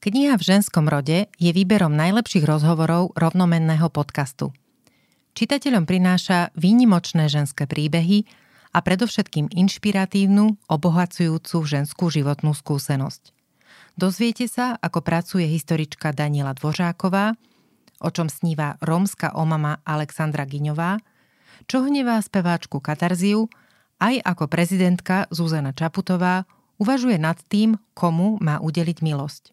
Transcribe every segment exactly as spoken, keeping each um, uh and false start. Kniha V ženskom rode je výberom najlepších rozhovorov rovnomenného podcastu. Čitateľom prináša výnimočné ženské príbehy a predovšetkým inšpiratívnu, obohacujúcu ženskú životnú skúsenosť. Dozviete sa, ako pracuje historička Daniela Dvořáková, o čom sníva rómska omama Alexandra Gyňová, čo hnevá speváčku Katarziu, aj ako prezidentka Zuzana Čaputová uvažuje nad tým, komu má udeliť milosť.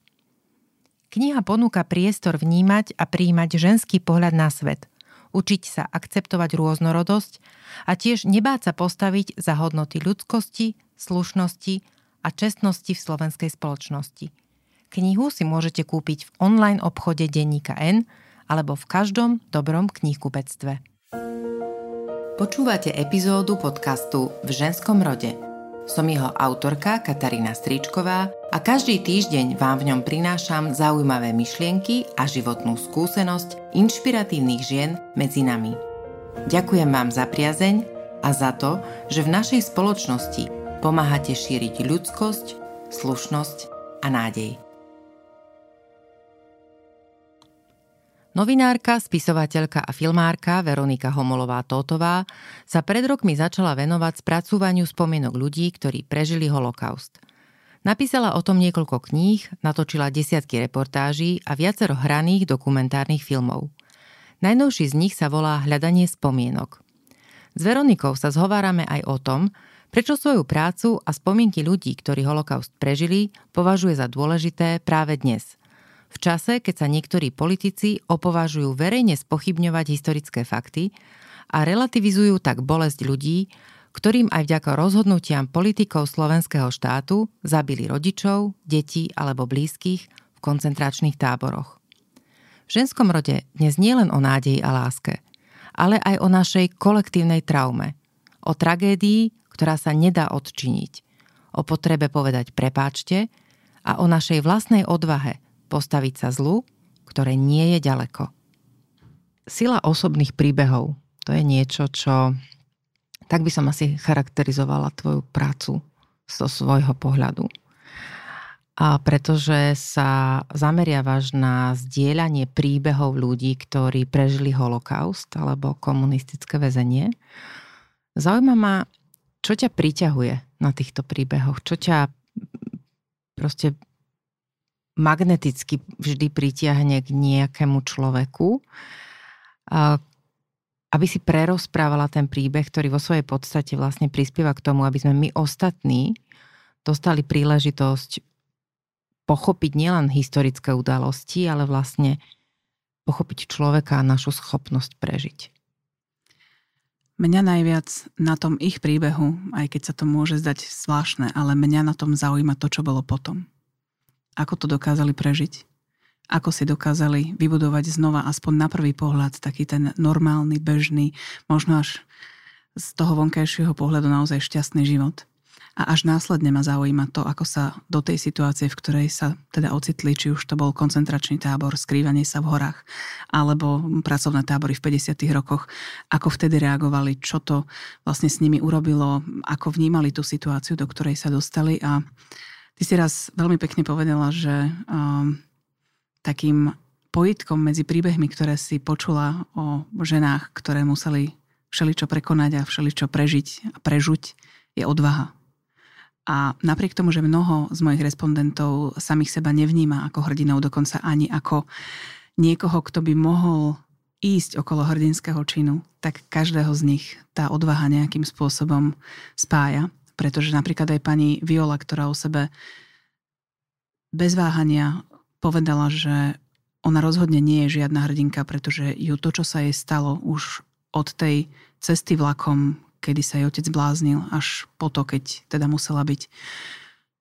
Kniha ponúka priestor vnímať a prijímať ženský pohľad na svet, učiť sa akceptovať rôznorodosť a tiež nebáť sa postaviť za hodnoty ľudskosti, slušnosti a čestnosti v slovenskej spoločnosti. Knihu si môžete kúpiť v online obchode Denníka N alebo v každom dobrom knihkupectve. Počúvate epizódu podcastu V ženskom rode. Som jeho autorka Katarína Stričková a každý týždeň vám v ňom prinášam zaujímavé myšlienky a životnú skúsenosť inšpiratívnych žien medzi nami. Ďakujem vám za priazeň a za to, že v našej spoločnosti pomáhate šíriť ľudskosť, slušnosť a nádej. Novinárka, spisovateľka a filmárka Veronika Homolová Tóthová sa pred rokmi začala venovať spracúvaniu spomienok ľudí, ktorí prežili holokaust. Napísala o tom niekoľko kníh, natočila desiatky reportáží a viacero hraných dokumentárnych filmov. Najnovší z nich sa volá Hľadanie spomienok. S Veronikou sa zhovárame aj o tom, prečo svoju prácu a spomienky ľudí, ktorí holokaust prežili, považuje za dôležité práve dnes. V čase, keď sa niektorí politici opovažujú verejne spochybňovať historické fakty a relativizujú tak bolesť ľudí, ktorým aj vďaka rozhodnutiam politikov Slovenského štátu zabili rodičov, detí alebo blízkych v koncentračných táboroch. V ženskom rode dnes nie len o nádeji a láske, ale aj o našej kolektívnej traume, o tragédii, ktorá sa nedá odčiniť, o potrebe povedať prepáčte a o našej vlastnej odvahe postaviť sa zlu, ktoré nie je ďaleko. Sila osobných príbehov, to je niečo, čo... Tak by som asi charakterizovala tvoju prácu zo svojho pohľadu. A pretože sa zameriavaš na zdieľanie príbehov ľudí, ktorí prežili holokaust alebo komunistické väzenie. Zaujíma ma, čo ťa priťahuje na týchto príbehoch? Čo ťa proste magneticky vždy pritiahne k nejakému človeku, aby si prerozprávala ten príbeh, ktorý vo svojej podstate vlastne prispieva k tomu, aby sme my ostatní dostali príležitosť pochopiť nielen historické udalosti, ale vlastne pochopiť človeka a našu schopnosť prežiť. Mňa najviac na tom ich príbehu, aj keď sa to môže zdať zvláštne, ale mňa na tom zaujíma to, čo bolo potom. Ako to dokázali prežiť? Ako si dokázali vybudovať znova aspoň na prvý pohľad taký ten normálny, bežný, možno až z toho vonkajšieho pohľadu naozaj šťastný život. A až následne ma zaujíma to, ako sa do tej situácie, v ktorej sa teda ocitli, či už to bol koncentračný tábor, skrývanie sa v horách, alebo pracovné tábory v päťdesiatych rokoch, ako vtedy reagovali, čo to vlastne s nimi urobilo, ako vnímali tú situáciu, do ktorej sa dostali. A ty si raz veľmi pekne povedala, že um, takým pojitkom medzi príbehmi, ktoré si počula o ženách, ktoré museli všeličo prekonať a všeličo prežiť a prežuť, je odvaha. A napriek tomu, že mnoho z mojich respondentov samých seba nevníma ako hrdinov, dokonca ani ako niekoho, kto by mohol ísť okolo hrdinského činu, tak každého z nich tá odvaha nejakým spôsobom spája. Pretože napríklad aj pani Viola, ktorá o sebe bez váhania povedala, že ona rozhodne nie je žiadna hrdinka, pretože ju to, čo sa jej stalo už od tej cesty vlakom, kedy sa jej otec bláznil, až po to, keď teda musela byť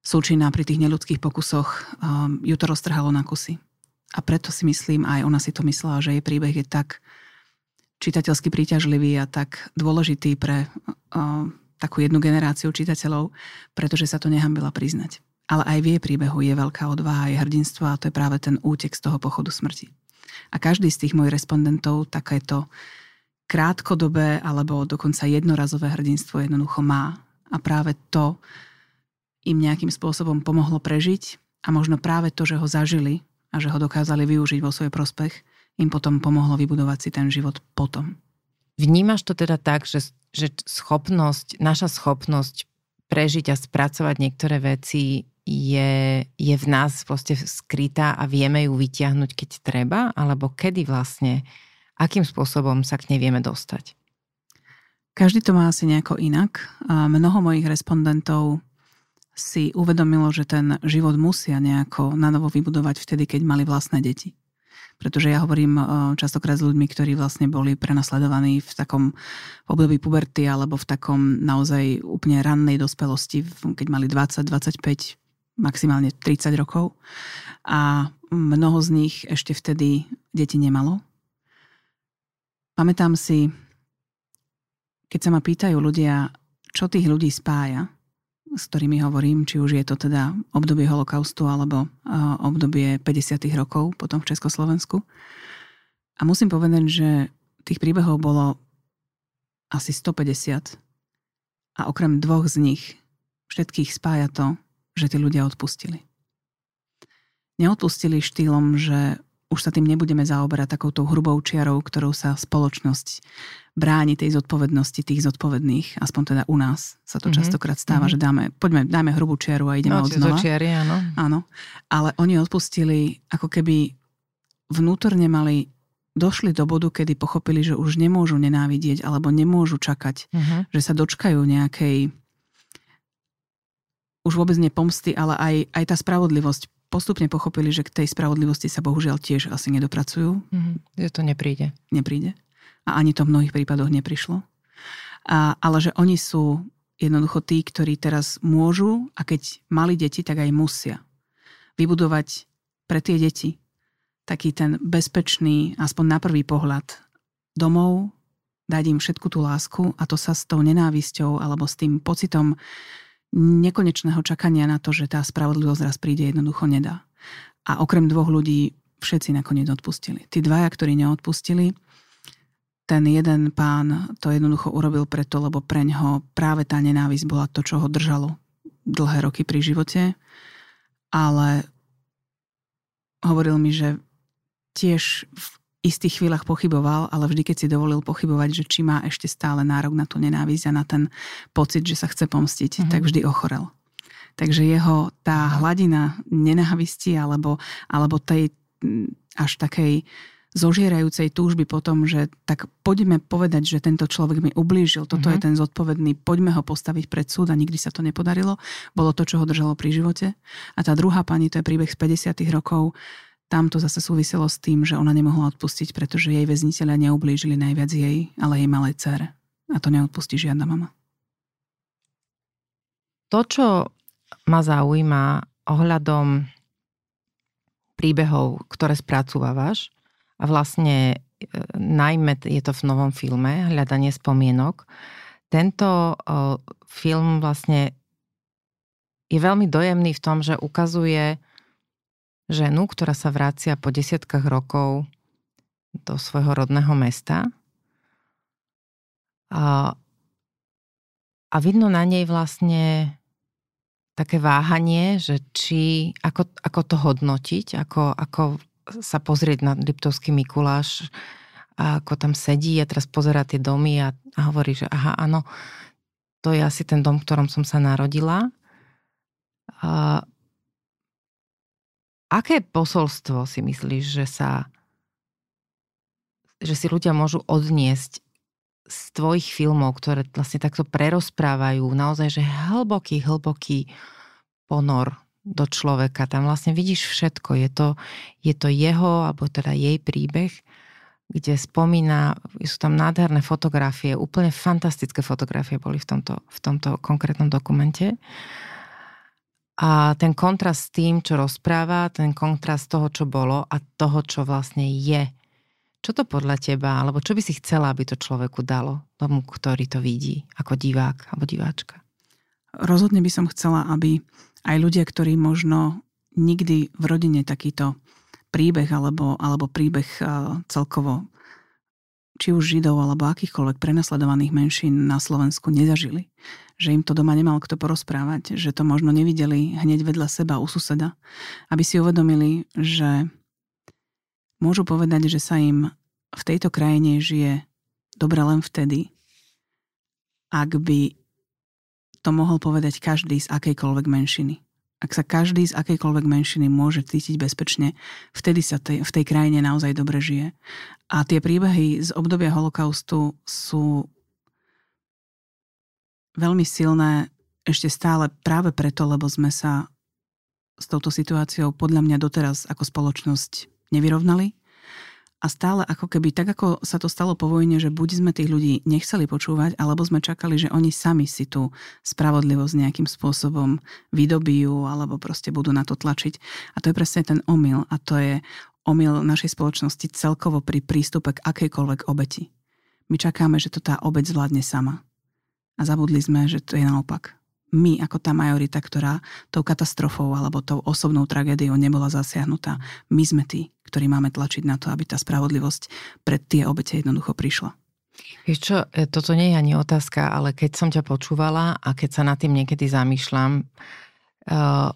súčinná pri tých neľudských pokusoch, um, ju to roztrhalo na kusy. A preto si myslím, aj ona si to myslela, že jej príbeh je tak čitateľsky príťažlivý a tak dôležitý pre... Um, takú jednu generáciu čitateľov, pretože sa to nehambila priznať. Ale aj v jej príbehu je veľká odvaha, je hrdinstvo a to je práve ten útek z toho pochodu smrti. A každý z tých mojich respondentov takéto krátkodobé alebo dokonca jednorazové hrdinstvo jednoducho má. A práve to im nejakým spôsobom pomohlo prežiť A možno práve to, že ho zažili a že ho dokázali využiť vo svoj prospech, im potom pomohlo vybudovať si ten život potom. Vnímaš to teda tak, že, že schopnosť, naša schopnosť prežiť a spracovať niektoré veci je, je v nás proste skrytá a vieme ju vytiahnuť, keď treba? Alebo kedy vlastne, akým spôsobom sa k nej vieme dostať? Každý to má asi nejako inak. A mnoho mojich respondentov si uvedomilo, že ten život musia nejako nanovo vybudovať vtedy, keď mali vlastné deti. Pretože ja hovorím častokrát s ľuďmi, ktorí vlastne boli prenasledovaní v takom období puberty alebo v takom naozaj úplne rannej dospelosti, keď mali dvadsať, dvadsaťpäť, maximálne tridsať rokov. A mnoho z nich ešte vtedy deti nemalo. Pamätám si, keď sa ma pýtajú ľudia, čo tých ľudí spája, s ktorými hovorím, či už je to teda obdobie holokaustu alebo obdobie päťdesiatych rokov potom v Československu. A musím povedať, že tých príbehov bolo asi stopäťdesiat a okrem dvoch z nich všetkých spája to, že tí ľudia odpustili. Neodpustili štýlom, že už sa tým nebudeme zaoberať takouto hrubou čiarou, ktorou sa spoločnosť bráni tej zodpovednosti tých zodpovedných. Aspoň teda u nás sa to mm-hmm. častokrát stáva, mm-hmm. že dáme, poďme, dáme hrubú čiaru a ideme no, od znova. Čiary, áno. Áno. Ale oni odpustili, ako keby vnútorne mali, došli do bodu, kedy pochopili, že už nemôžu nenávidieť alebo nemôžu čakať, mm-hmm. že sa dočkajú nejakej už vôbec nepomsty, ale aj, aj tá spravodlivosť. Postupne pochopili, že k tej spravodlivosti sa bohužiaľ tiež asi nedopracujú. Mm-hmm. Že to nepríde. Nepríde. A ani to v mnohých prípadoch neprišlo. A, ale že oni sú jednoducho tí, ktorí teraz môžu, a keď mali deti, tak aj musia vybudovať pre tie deti taký ten bezpečný, aspoň na prvý pohľad, domov, dať im všetku tú lásku a to sa s tou nenávisťou alebo s tým pocitom nekonečného čakania na to, že tá spravodlivosť raz príde, jednoducho nedá. A okrem dvoch ľudí všetci nakoniec odpustili. Tí dvaja, ktorí neodpustili, ten jeden pán to jednoducho urobil preto, lebo preňho práve tá nenávisť bola to, čo ho držalo dlhé roky pri živote. Ale hovoril mi, že tiež v istých chvíľach pochyboval, ale vždy, keď si dovolil pochybovať, že či má ešte stále nárok na tú nenávisť a na ten pocit, že sa chce pomstiť, mm-hmm. tak vždy ochorel. Takže jeho tá hladina nenávisti alebo, alebo tej až takej zožierajúcej túžby po tom, že tak poďme povedať, že tento človek mi ublížil, toto mm-hmm. je ten zodpovedný, poďme ho postaviť pred súd a nikdy sa to nepodarilo. Bolo to, čo ho držalo pri živote. A tá druhá pani, to je príbeh z päťdesiatych rokov, tam to zase súviselo s tým, že ona nemohla odpustiť, pretože jej väznitelia neublížili najviac jej, ale jej malej dcére. A to neodpustí žiadna mama. To, čo ma zaujíma ohľadom príbehov, ktoré spracúvavaš, a vlastne najmä je to v novom filme Hľadanie spomienok, tento film vlastne je veľmi dojemný v tom, že ukazuje ženu, ktorá sa vracia po desiatkách rokov do svojho rodného mesta. A, a vidno na nej vlastne také váhanie, že či, ako, ako to hodnotiť, ako, ako sa pozrieť na Liptovský Mikuláš, a ako tam sedí a teraz pozerá tie domy a, a hovorí, že aha, áno, to je asi ten dom, v ktorom som sa narodila. A aké posolstvo si myslíš, že sa, že si ľudia môžu odniesť z tvojich filmov, ktoré vlastne takto prerozprávajú, naozaj, že hlboký, hlboký ponor do človeka. Tam vlastne vidíš všetko. Je to, je to jeho, alebo teda jej príbeh, kde spomína, sú tam nádherné fotografie, úplne fantastické fotografie boli v tomto, v tomto konkrétnom dokumente. A ten kontrast s tým, čo rozpráva, ten kontrast toho, čo bolo a toho, čo vlastne je. Čo to podľa teba, alebo čo by si chcela, aby to človeku dalo, tomu, ktorý to vidí, ako divák alebo diváčka? Rozhodne by som chcela, aby aj ľudia, ktorí možno nikdy v rodine takýto príbeh alebo, alebo príbeh celkovo či už Židov alebo akýchkoľvek prenasledovaných menšín na Slovensku nezažili. Že im to doma nemal kto porozprávať, že to možno nevideli hneď vedľa seba u suseda, aby si uvedomili, že môžu povedať, že sa im v tejto krajine žije dobre len vtedy, ak by to mohol povedať každý z akejkoľvek menšiny. Ak sa každý z akejkoľvek menšiny môže cítiť bezpečne, vtedy sa tej, v tej krajine naozaj dobre žije. A tie príbehy z obdobia holokaustu sú veľmi silné ešte stále práve preto, lebo sme sa s touto situáciou podľa mňa doteraz ako spoločnosť nevyrovnali. A stále ako keby, tak ako sa to stalo po vojne, že buď sme tých ľudí nechceli počúvať, alebo sme čakali, že oni sami si tú spravodlivosť nejakým spôsobom vydobijú, alebo proste budú na to tlačiť. A to je presne ten omyl. A to je omyl našej spoločnosti celkovo pri prístupe k akejkoľvek obeti. My čakáme, že to tá obeť zvládne sama. A zabudli sme, že to je naopak. My, ako tá majorita, ktorá tou katastrofou alebo tou osobnou tragédiou nebola zasiahnutá, my sme tí, ktorí máme tlačiť na to, aby tá spravodlivosť pred tie obete jednoducho prišla. Vieš čo, toto nie je ani otázka, ale keď som ťa počúvala a keď sa nad tým niekedy zamýšľam, uh,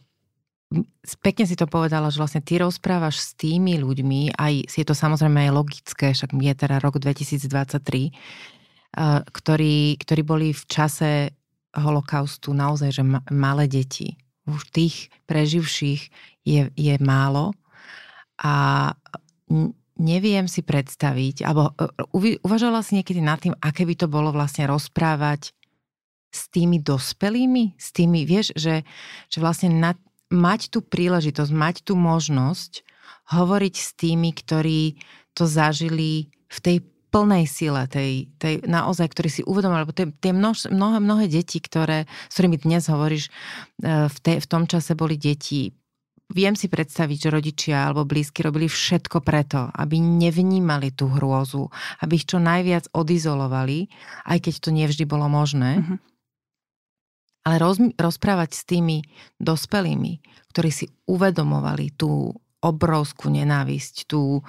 pekne si to povedala, že vlastne ty rozprávaš s tými ľuďmi, aj je to samozrejme aj logické, však je teda rok dvetisícdvadsaťtri, uh, ktorí, ktorí boli v čase holokaustu naozaj, že ma- malé deti. Už tých preživších je, je málo a neviem si predstaviť, alebo uvi- uvažovala si niekedy nad tým, aké by to bolo vlastne rozprávať s tými dospelými, s tými, vieš, že, že vlastne na, mať tú príležitosť, mať tú možnosť hovoriť s tými, ktorí to zažili v tej plnej sile, tej, tej naozaj, ktorý si uvedomil, lebo tie, tie množ, mnohé, mnohé deti, ktoré, s ktorými dnes hovoríš, v, te, v tom čase boli deti. Viem si predstaviť, že rodičia alebo blízky robili všetko preto, aby nevnímali tú hrôzu, aby ich čo najviac odizolovali, aj keď to nevždy bolo možné. Mm-hmm. Ale roz, rozprávať s tými dospelými, ktorí si uvedomovali tú obrovskú nenávisť, tú,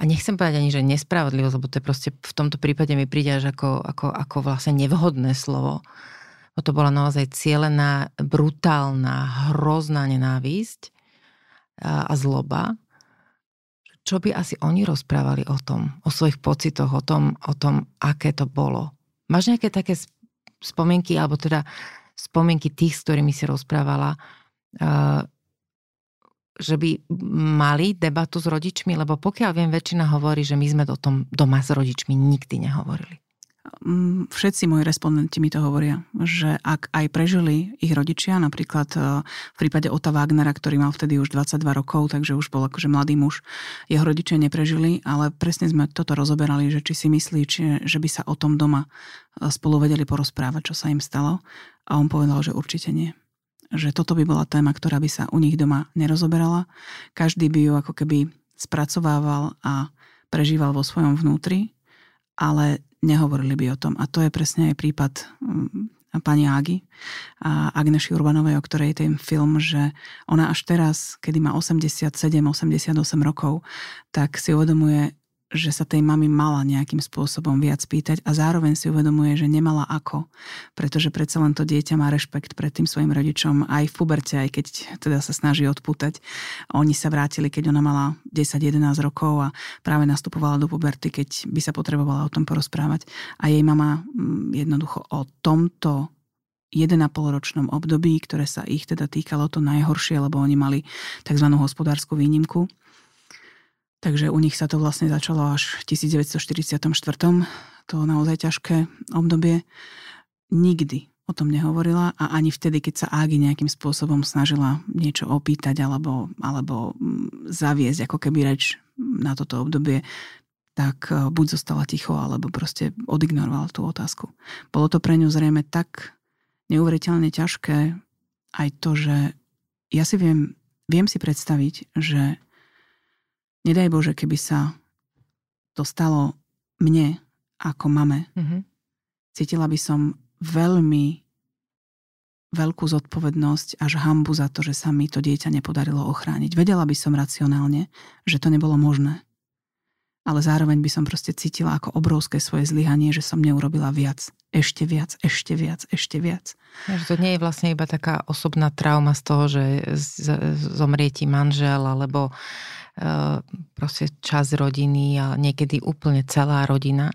a nechcem povedať ani, že nespravodlivosť, lebo to je proste v tomto prípade mi príde až ako, ako, ako vlastne nevhodné slovo. No to bola naozaj cielená, brutálna, hrozná nenávisť a, a zloba. Čo by asi oni rozprávali o tom, o svojich pocitoch, o tom, o tom, aké to bolo? Máš nejaké také spomienky, alebo teda spomienky tých, s ktorými si rozprávala, uh, že by mali debatu s rodičmi, lebo pokiaľ viem, väčšina hovorí, že my sme o tom doma s rodičmi nikdy nehovorili. Všetci moji respondenti mi to hovoria, že ak aj prežili ich rodičia, napríklad v prípade Ota Wagnera, ktorý mal vtedy už dvadsaťdva rokov, takže už bol akože mladý muž, jeho rodičia neprežili, ale presne sme toto rozoberali, že či si myslí, či, že by sa o tom doma spolu vedeli porozprávať, čo sa im stalo, a on povedal, že určite nie. Že toto by bola téma, ktorá by sa u nich doma nerozoberala. Každý by ju ako keby spracovával a prežíval vo svojom vnútri, ale nehovorili by o tom. A to je presne aj prípad pani Ági a Agneši Urbanovej, o ktorej je ten film, že ona až teraz, kedy má osemdesiatsedem osemdesiatosem rokov, tak si uvedomuje, že sa tej mami mala nejakým spôsobom viac pýtať a zároveň si uvedomuje, že nemala ako, pretože predsa len to dieťa má rešpekt pred tým svojim rodičom aj v puberte, aj keď teda sa snaží odpútať. Oni sa vrátili, keď ona mala desať jedenásť rokov a práve nastupovala do puberty, keď by sa potrebovala o tom porozprávať. A jej mama jednoducho o tomto jeden a pol ročnom období, ktoré sa ich teda týkalo to najhoršie, lebo oni mali tzv. Hospodársku výnimku. Takže u nich sa to vlastne začalo až v devätnásťštyridsaťštyri. To naozaj ťažké obdobie. Nikdy o tom nehovorila a ani vtedy, keď sa Ági nejakým spôsobom snažila niečo opýtať alebo, alebo zaviesť ako keby reč na toto obdobie, tak buď zostala ticho, alebo proste odignorovala tú otázku. Bolo to pre ňu zrejme tak neuveriteľne ťažké aj to, že ja si viem, viem si predstaviť, že nedaj Bože, keby sa to stalo mne ako mame. Mm-hmm. Cítila by som veľmi veľkú zodpovednosť až hanbu za to, že sa mi to dieťa nepodarilo ochrániť. Vedela by som racionálne, že to nebolo možné. A ale zároveň by som proste cítila ako obrovské svoje zlyhanie, že som neurobila viac, ešte viac, ešte viac, ešte viac. Takže to nie je vlastne iba taká osobná trauma z toho, že zomrie ti manžel, alebo e, proste časť rodiny a niekedy úplne celá rodina,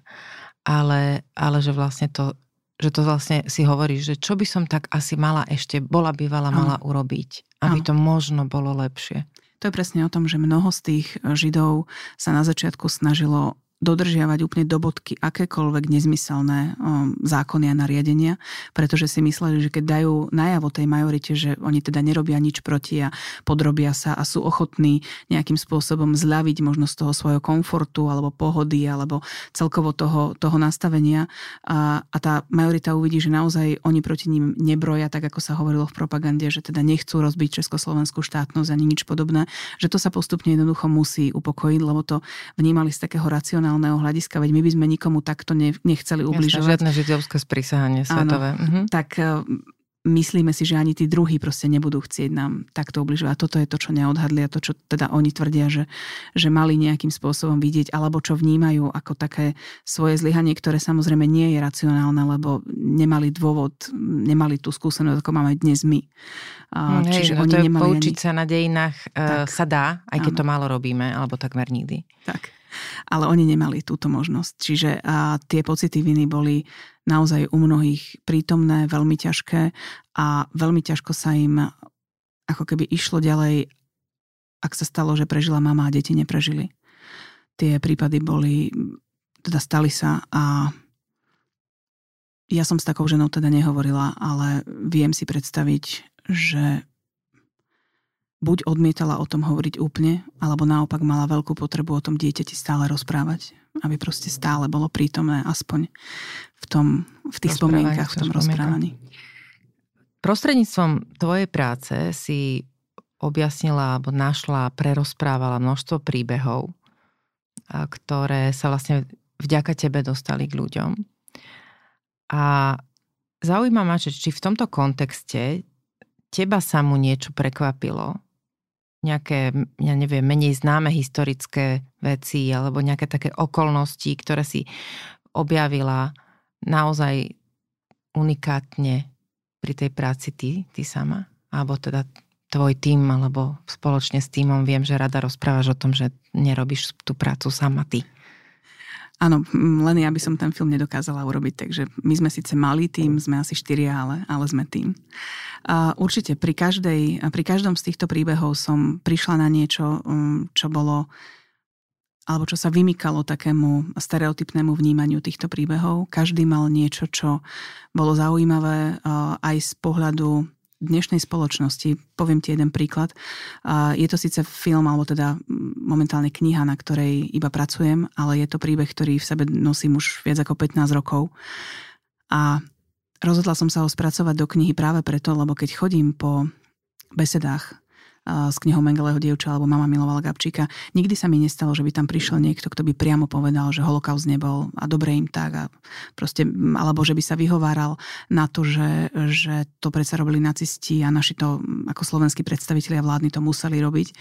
ale, ale že vlastne to, že to vlastne si hovoríš, že čo by som tak asi mala ešte, bola bývala mala ano. urobiť, aby ano. to možno bolo lepšie. To je presne o tom, že mnoho z tých Židov sa na začiatku snažilo dodržiavať úplne do bodky akékoľvek nezmyselné zákony a nariadenia, pretože si mysleli, že keď dajú najavo tej majorite, že oni teda nerobia nič proti a podrobia sa a sú ochotní nejakým spôsobom zľaviť možno z toho svojho komfortu alebo pohody alebo celkovo toho, toho nastavenia a, a tá majorita uvidí, že naozaj oni proti ním nebroja, tak ako sa hovorilo v propagande, že teda nechcú rozbiť československú štátnosť ani nič podobné, že to sa postupne jednoducho musí upokojiť, lebo to vnímali z takého racionálneho hľadiska, veď my by sme nikomu takto nechceli ubližovať. Jasné, žiadne židovské sprísahanie svetové. Mhm. Tak myslíme si, že ani tí druhí proste nebudú chcieť nám takto ubližovať. A toto je to, čo neodhadli a to, čo teda oni tvrdia, že, že mali nejakým spôsobom vidieť, alebo čo vnímajú ako také svoje zlyhanie, ktoré samozrejme nie je racionálne, lebo nemali dôvod, nemali tú skúsenosť, ako máme dnes my. Hej, čiže no oni nemali poučiť ani... sa na dejinách tak, sa dá, aj keď áno. to málo robíme, alebo takmer nikdy. Tak. Ale oni nemali túto možnosť. Čiže a tie pocity viny boli naozaj u mnohých prítomné, veľmi ťažké a veľmi ťažko sa im ako keby išlo ďalej, ak sa stalo, že prežila mama a deti neprežili. Tie prípady boli, teda stali sa a ja som s takou ženou teda nehovorila, ale viem si predstaviť, že buď odmietala o tom hovoriť úplne, alebo naopak mala veľkú potrebu o tom dieťati stále rozprávať, aby proste stále bolo prítomné aspoň v, tom, v tých spomienkach, v tom rozprávaní. Prostredníctvom tvojej práce si objasnila, alebo našla, prerozprávala množstvo príbehov, ktoré sa vlastne vďaka tebe dostali k ľuďom. A zaujíma ma, či v tomto kontexte teba sa mu niečo prekvapilo, nejaké, ja neviem, menej známe historické veci alebo nejaké také okolnosti, ktoré si objavila naozaj unikátne pri tej práci ty, ty sama? Alebo teda tvoj tím, alebo spoločne s tímom. Viem, že rada rozprávaš o tom, že nerobíš tú prácu sama ty. Áno, len ja by som ten film nedokázala urobiť, takže my sme síce malý tím, sme asi štyria, ale, ale sme tím. A určite pri, každej, pri každom z týchto príbehov som prišla na niečo, čo bolo, alebo čo sa vymykalo takému stereotypnému vnímaniu týchto príbehov. Každý mal niečo, čo bolo zaujímavé aj z pohľadu dnešnej spoločnosti. Poviem ti jeden príklad. Je to síce film, alebo teda momentálne kniha, na ktorej iba pracujem, ale je to príbeh, ktorý v sebe nosím už viac ako pätnásť rokov. A rozhodla som sa ho spracovať do knihy práve preto, lebo keď chodím po besedách s knihou Mengeleho dievča alebo Mama milovala Gabčíka, nikdy sa mi nestalo, že by tam prišiel niekto, kto by priamo povedal, že holokaust nebol a dobre im tak a proste, alebo že by sa vyhováral na to, že, že to predsa robili nacisti a naši to ako slovenskí predstavitelia vládni to museli robiť.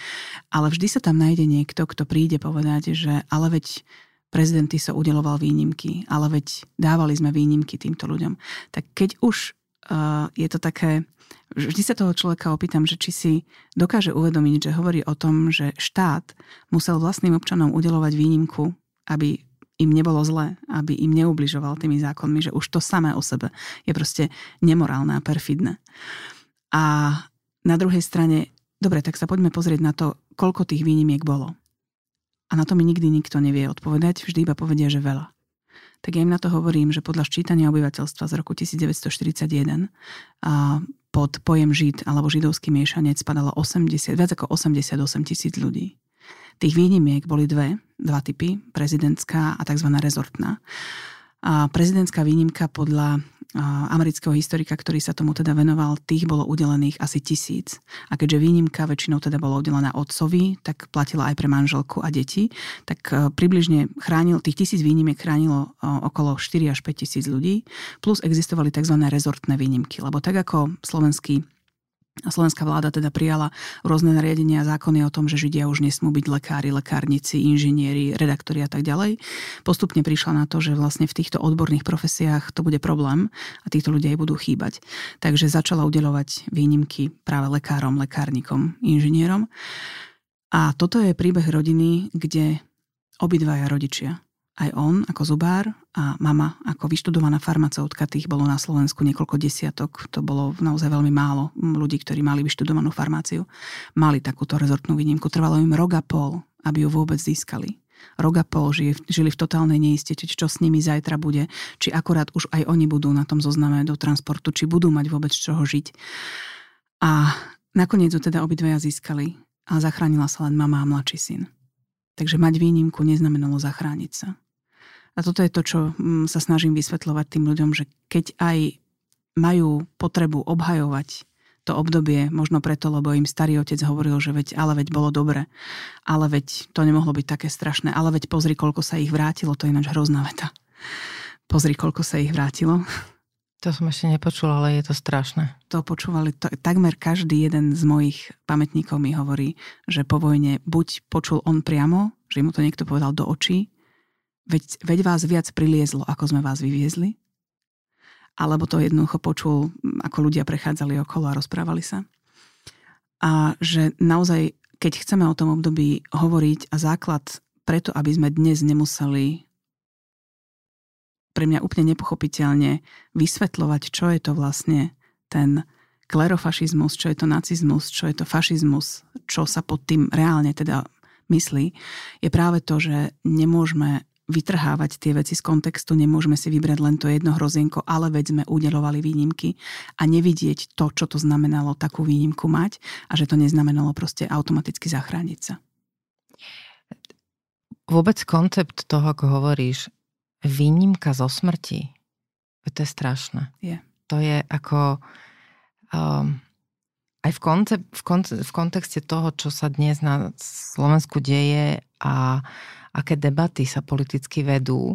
Ale vždy sa tam nájde niekto, kto príde povedať, že ale veď prezidenty sa udeloval výnimky, ale veď dávali sme výnimky týmto ľuďom. Tak keď už uh, je to také... Vždy sa toho človeka opýtam, že či si dokáže uvedomiť, že hovorí o tom, že štát musel vlastným občanom udeľovať výnimku, aby im nebolo zle, aby im neubližoval tými zákonmi, že už to samé o sebe je proste nemorálne a perfidné. A na druhej strane, dobre, tak sa poďme pozrieť na to, koľko tých výnimiek bolo. A na to mi nikdy nikto nevie odpovedať, vždy iba povedia, že veľa. Tak ja im na to hovorím, že podľa ščítania obyvateľstva z roku devätnásť štyridsaťjeden a pod pojem Žid alebo židovský miešanec spadalo osemdesiat, viac ako osemdesiatosem tisíc ľudí. Tých výnimiek boli dve, dva typy, prezidentská a tzv. Rezortná. A prezidentská výnimka podľa amerického historika, ktorý sa tomu teda venoval, tých bolo udelených asi tisíc. A keďže výnimka väčšinou teda bola udelená otcovi, tak platila aj pre manželku a deti, tak približne chránil, tých tisíc výnimiek chránilo okolo štyri až päť tisíc ľudí, plus existovali tzv. Rezortné výnimky, lebo tak ako slovenský Slovenská vláda teda prijala rôzne nariadenia a zákony o tom, že Židia už nesmú byť lekári, lekárnici, inžinieri, redaktori a tak ďalej. Postupne prišla na to, že vlastne v týchto odborných profesiách to bude problém a týchto ľudia aj budú chýbať. Takže začala udeľovať výnimky práve lekárom, lekárnikom, inžinierom. A toto je príbeh rodiny, kde obidvaja rodičia, aj on ako zubár a mama ako vyštudovaná farmaceutka, tých bolo na Slovensku niekoľko desiatok, to bolo naozaj veľmi málo ľudí, ktorí mali vyštudovanú farmáciu, mali takúto rezortnú výnimku. Trvalo im rok a pol, aby ju vôbec získali. Rok a pol žili v totálnej neistote, čo s nimi zajtra bude, či akorát už aj oni budú na tom zozname do transportu, či budú mať vôbec z čoho žiť. A nakoniec ju teda obidvaja získali a zachránila sa len mama a mladší syn. Takže mať výnimku neznamenalo zachrániť sa. A toto je to, čo sa snažím vysvetľovať tým ľuďom, že keď aj majú potrebu obhajovať to obdobie, možno preto, lebo im starý otec hovoril, že veď, ale veď bolo dobre, ale veď to nemohlo byť také strašné, ale veď pozri, koľko sa ich vrátilo, to je ináč hrozná veta. Pozri, koľko sa ich vrátilo. To som ešte nepočula, ale je to strašné. To počúvali, to, takmer každý jeden z mojich pamätníkov mi hovorí, že po vojne buď počul on priamo, že mu to niekto povedal do očí, Veď, veď vás viac priliezlo, ako sme vás vyviezli. Alebo to jednoducho počul, ako ľudia prechádzali okolo a rozprávali sa. A že naozaj, keď chceme o tom období hovoriť a základ preto, aby sme dnes nemuseli pre mňa úplne nepochopiteľne vysvetľovať, čo je to vlastne ten klerofašizmus, čo je to nacizmus, čo je to fašizmus, čo sa pod tým reálne teda myslí, je práve to, že nemôžeme vytrhávať tie veci z kontextu, nemôžeme si vybrať len to jedno hrozienko, ale veď sme udeľovali výnimky a nevidieť to, čo to znamenalo takú výnimku mať a že to neznamenalo proste automaticky zachrániť sa. Vôbec koncept toho, ako hovoríš, výnimka zo smrti, to je strašné. Yeah. To je ako um, aj v, koncept, v, konce, v kontexte toho, čo sa dnes na Slovensku deje a aké debaty sa politicky vedú,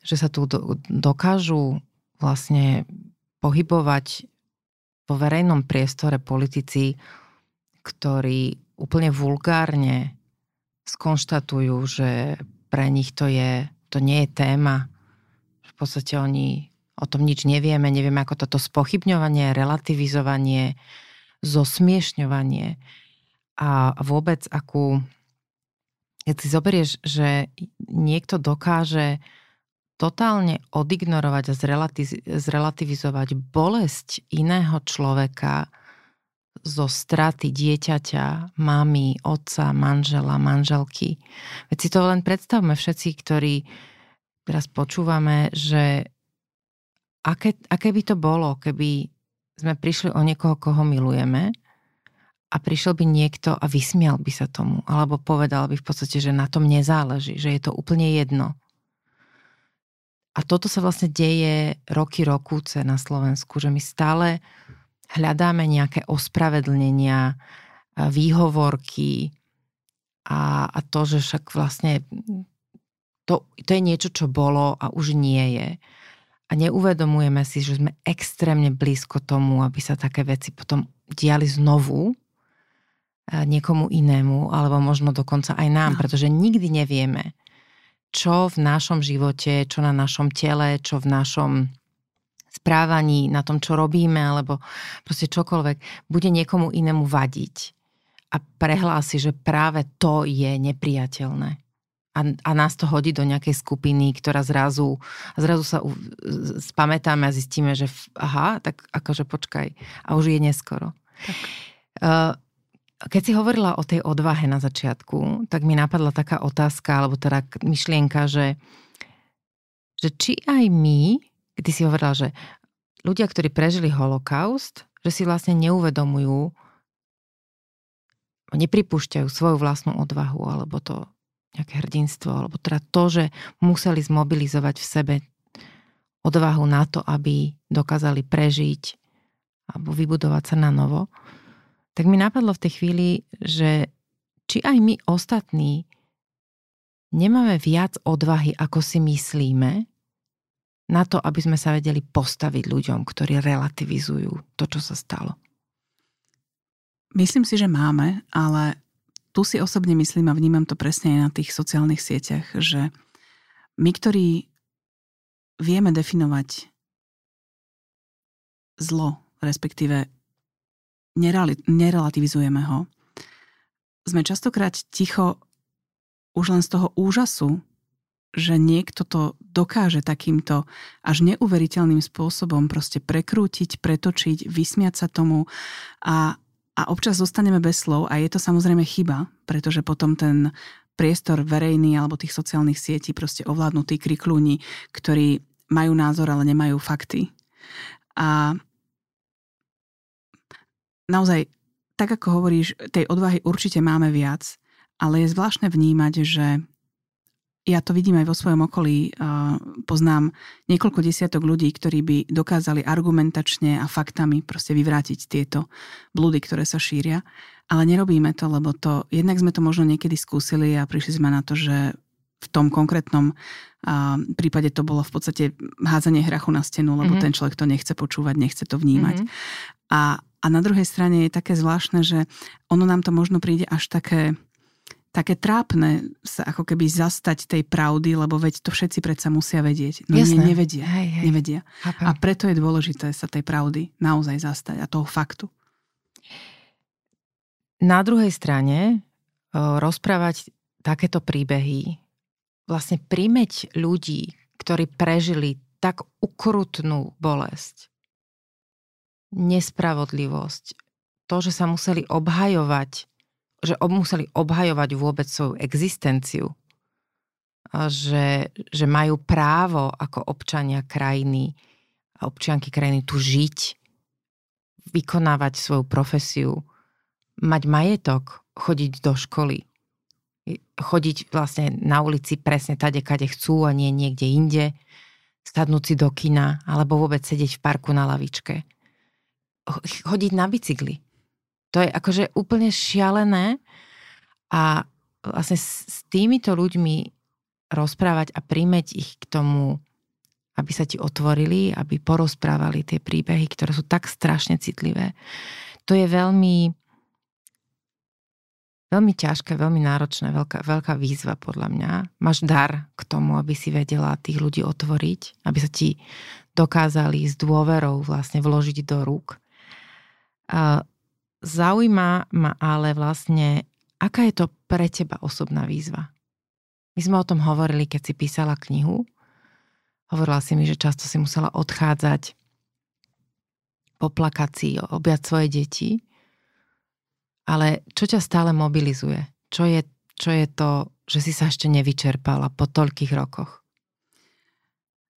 že sa tu do, dokážu vlastne pohybovať po verejnom priestore politici, ktorí úplne vulgárne skonštatujú, že pre nich to je, to nie je téma. V podstate oni o tom nič nevieme, nevieme ako toto spochybňovanie, relativizovanie, zosmiešňovanie a vôbec akú... Keď si zoberieš, že niekto dokáže totálne odignorovať a zrelativizovať bolesť iného človeka zo straty dieťaťa, mamy, otca, manžela, manželky. Veď si to len predstavme všetci, ktorí teraz počúvame, že aké, aké by to bolo, keby sme prišli o niekoho, koho milujeme, a prišiel by niekto a vysmial by sa tomu. Alebo povedal by v podstate, že na tom nezáleží, že je to úplne jedno. A toto sa vlastne deje roky rokúce na Slovensku, že my stále hľadáme nejaké ospravedlnenia, výhovorky a, a to, že však vlastne to, to je niečo, čo bolo a už nie je. A neuvedomujeme si, že sme extrémne blízko tomu, aby sa také veci potom diali znovu niekomu inému, alebo možno dokonca aj nám, pretože nikdy nevieme, čo v našom živote, čo na našom tele, čo v našom správaní, na tom, čo robíme, alebo proste čokoľvek, bude niekomu inému vadiť a prehlási, že práve to je nepriateľné. A, a nás to hodí do nejakej skupiny, ktorá zrazu, zrazu sa u, spamätáme a zistíme, že aha, tak akože počkaj, a už je neskoro. Tak. Uh, Keď si hovorila o tej odvahe na začiatku, tak mi napadla taká otázka, alebo teda myšlienka, že, že či aj my, kedy si hovorila, že ľudia, ktorí prežili holokaust, že si vlastne neuvedomujú, nepripúšťajú svoju vlastnú odvahu, alebo to nejaké hrdinstvo, alebo teda to, že museli zmobilizovať v sebe odvahu na to, aby dokázali prežiť alebo vybudovať sa na novo. Tak mi napadlo v tej chvíli, že či aj my ostatní nemáme viac odvahy, ako si myslíme, na to, aby sme sa vedeli postaviť ľuďom, ktorí relativizujú to, čo sa stalo. Myslím si, že máme, ale tu si osobne myslím a vnímam to presne aj na tých sociálnych sieťach, že my, ktorí vieme definovať zlo, respektíve nerali, nerelativizujeme ho, sme častokrát ticho už len z toho úžasu, že niekto to dokáže takýmto až neuveriteľným spôsobom proste prekrútiť, pretočiť, vysmiať sa tomu a A občas zostaneme bez slov a je to samozrejme chyba, pretože potom ten priestor verejný alebo tých sociálnych sietí proste ovládnutí kriklúni, ktorí majú názor, ale nemajú fakty. A naozaj, tak ako hovoríš, tej odvahy určite máme viac, ale je zvláštne vnímať, že ja to vidím aj vo svojom okolí, poznám niekoľko desiatok ľudí, ktorí by dokázali argumentačne a faktami proste vyvrátiť tieto blúdy, ktoré sa šíria. Ale nerobíme to, lebo to, jednak sme to možno niekedy skúsili a prišli sme na to, že v tom konkrétnom prípade to bolo v podstate hádzanie hrachu na stenu, lebo mm-hmm. ten človek to nechce počúvať, nechce to vnímať. Mm-hmm. A, a na druhej strane je také zvláštne, že ono nám to možno príde až také... také trápne sa ako keby zastať tej pravdy, lebo veď to všetci predsa musia vedieť. No nie, nevedia. Hej, hej. nevedia. A preto je dôležité sa tej pravdy naozaj zastať a toho faktu. Na druhej strane rozprávať takéto príbehy vlastne primeť ľudí, ktorí prežili tak ukrutnú bolesť, nespravodlivosť, to, že sa museli obhajovať že museli obhajovať vôbec svoju existenciu, že, že majú právo ako občania krajiny a občianky krajiny tu žiť, vykonávať svoju profesiu, mať majetok, chodiť do školy, chodiť vlastne na ulici presne tade, kade chcú a nie niekde inde, sadnúť si do kina alebo vôbec sedieť v parku na lavičke, chodiť na bicykli. To je akože úplne šialené a vlastne s týmito ľuďmi rozprávať a primeť ich k tomu, aby sa ti otvorili, aby porozprávali tie príbehy, ktoré sú tak strašne citlivé. To je veľmi, veľmi ťažké, veľmi náročné, veľká, veľká výzva podľa mňa. Máš dar k tomu, aby si vedela tých ľudí otvoriť, aby sa ti dokázali s dôverou vlastne vložiť do rúk. A zaujíma ma ale vlastne, aká je to pre teba osobná výzva? My sme o tom hovorili, keď si písala knihu. Hovorila si mi, že často si musela odchádzať, poplakať si, objať svoje deti. Ale čo ťa stále mobilizuje? Čo je, čo je to, že si sa ešte nevyčerpala po toľkých rokoch?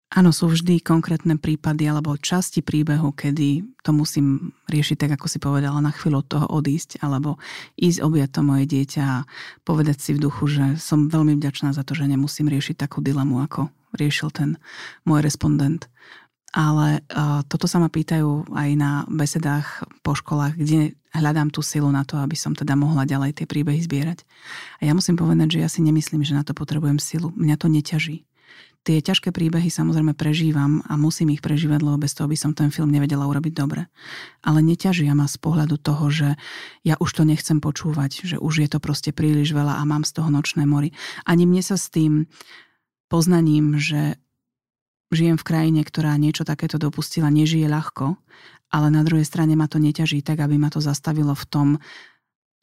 Áno, sú vždy konkrétne prípady alebo časti príbehu, kedy to musím riešiť tak, ako si povedala, na chvíľu od toho odísť alebo ísť objať to moje dieťa a povedať si v duchu, že som veľmi vďačná za to, že nemusím riešiť takú dilemu, ako riešil ten môj respondent. Ale uh, toto sa ma pýtajú aj na besedách po školách, kde hľadám tú silu na to, aby som teda mohla ďalej tie príbehy zbierať. A ja musím povedať, že ja si nemyslím, že na to potrebujem silu. Mňa to neťaží. Tie ťažké príbehy samozrejme prežívam a musím ich prežívať, lebo bez toho by som ten film nevedela urobiť dobre. Ale neťažia ma z pohľadu toho, že ja už to nechcem počúvať, že už je to proste príliš veľa a mám z toho nočné mori. Ani mne sa s tým poznaním, že žijem v krajine, ktorá niečo takéto dopustila, nežije ľahko, ale na druhej strane ma to neťaží tak, aby ma to zastavilo v tom,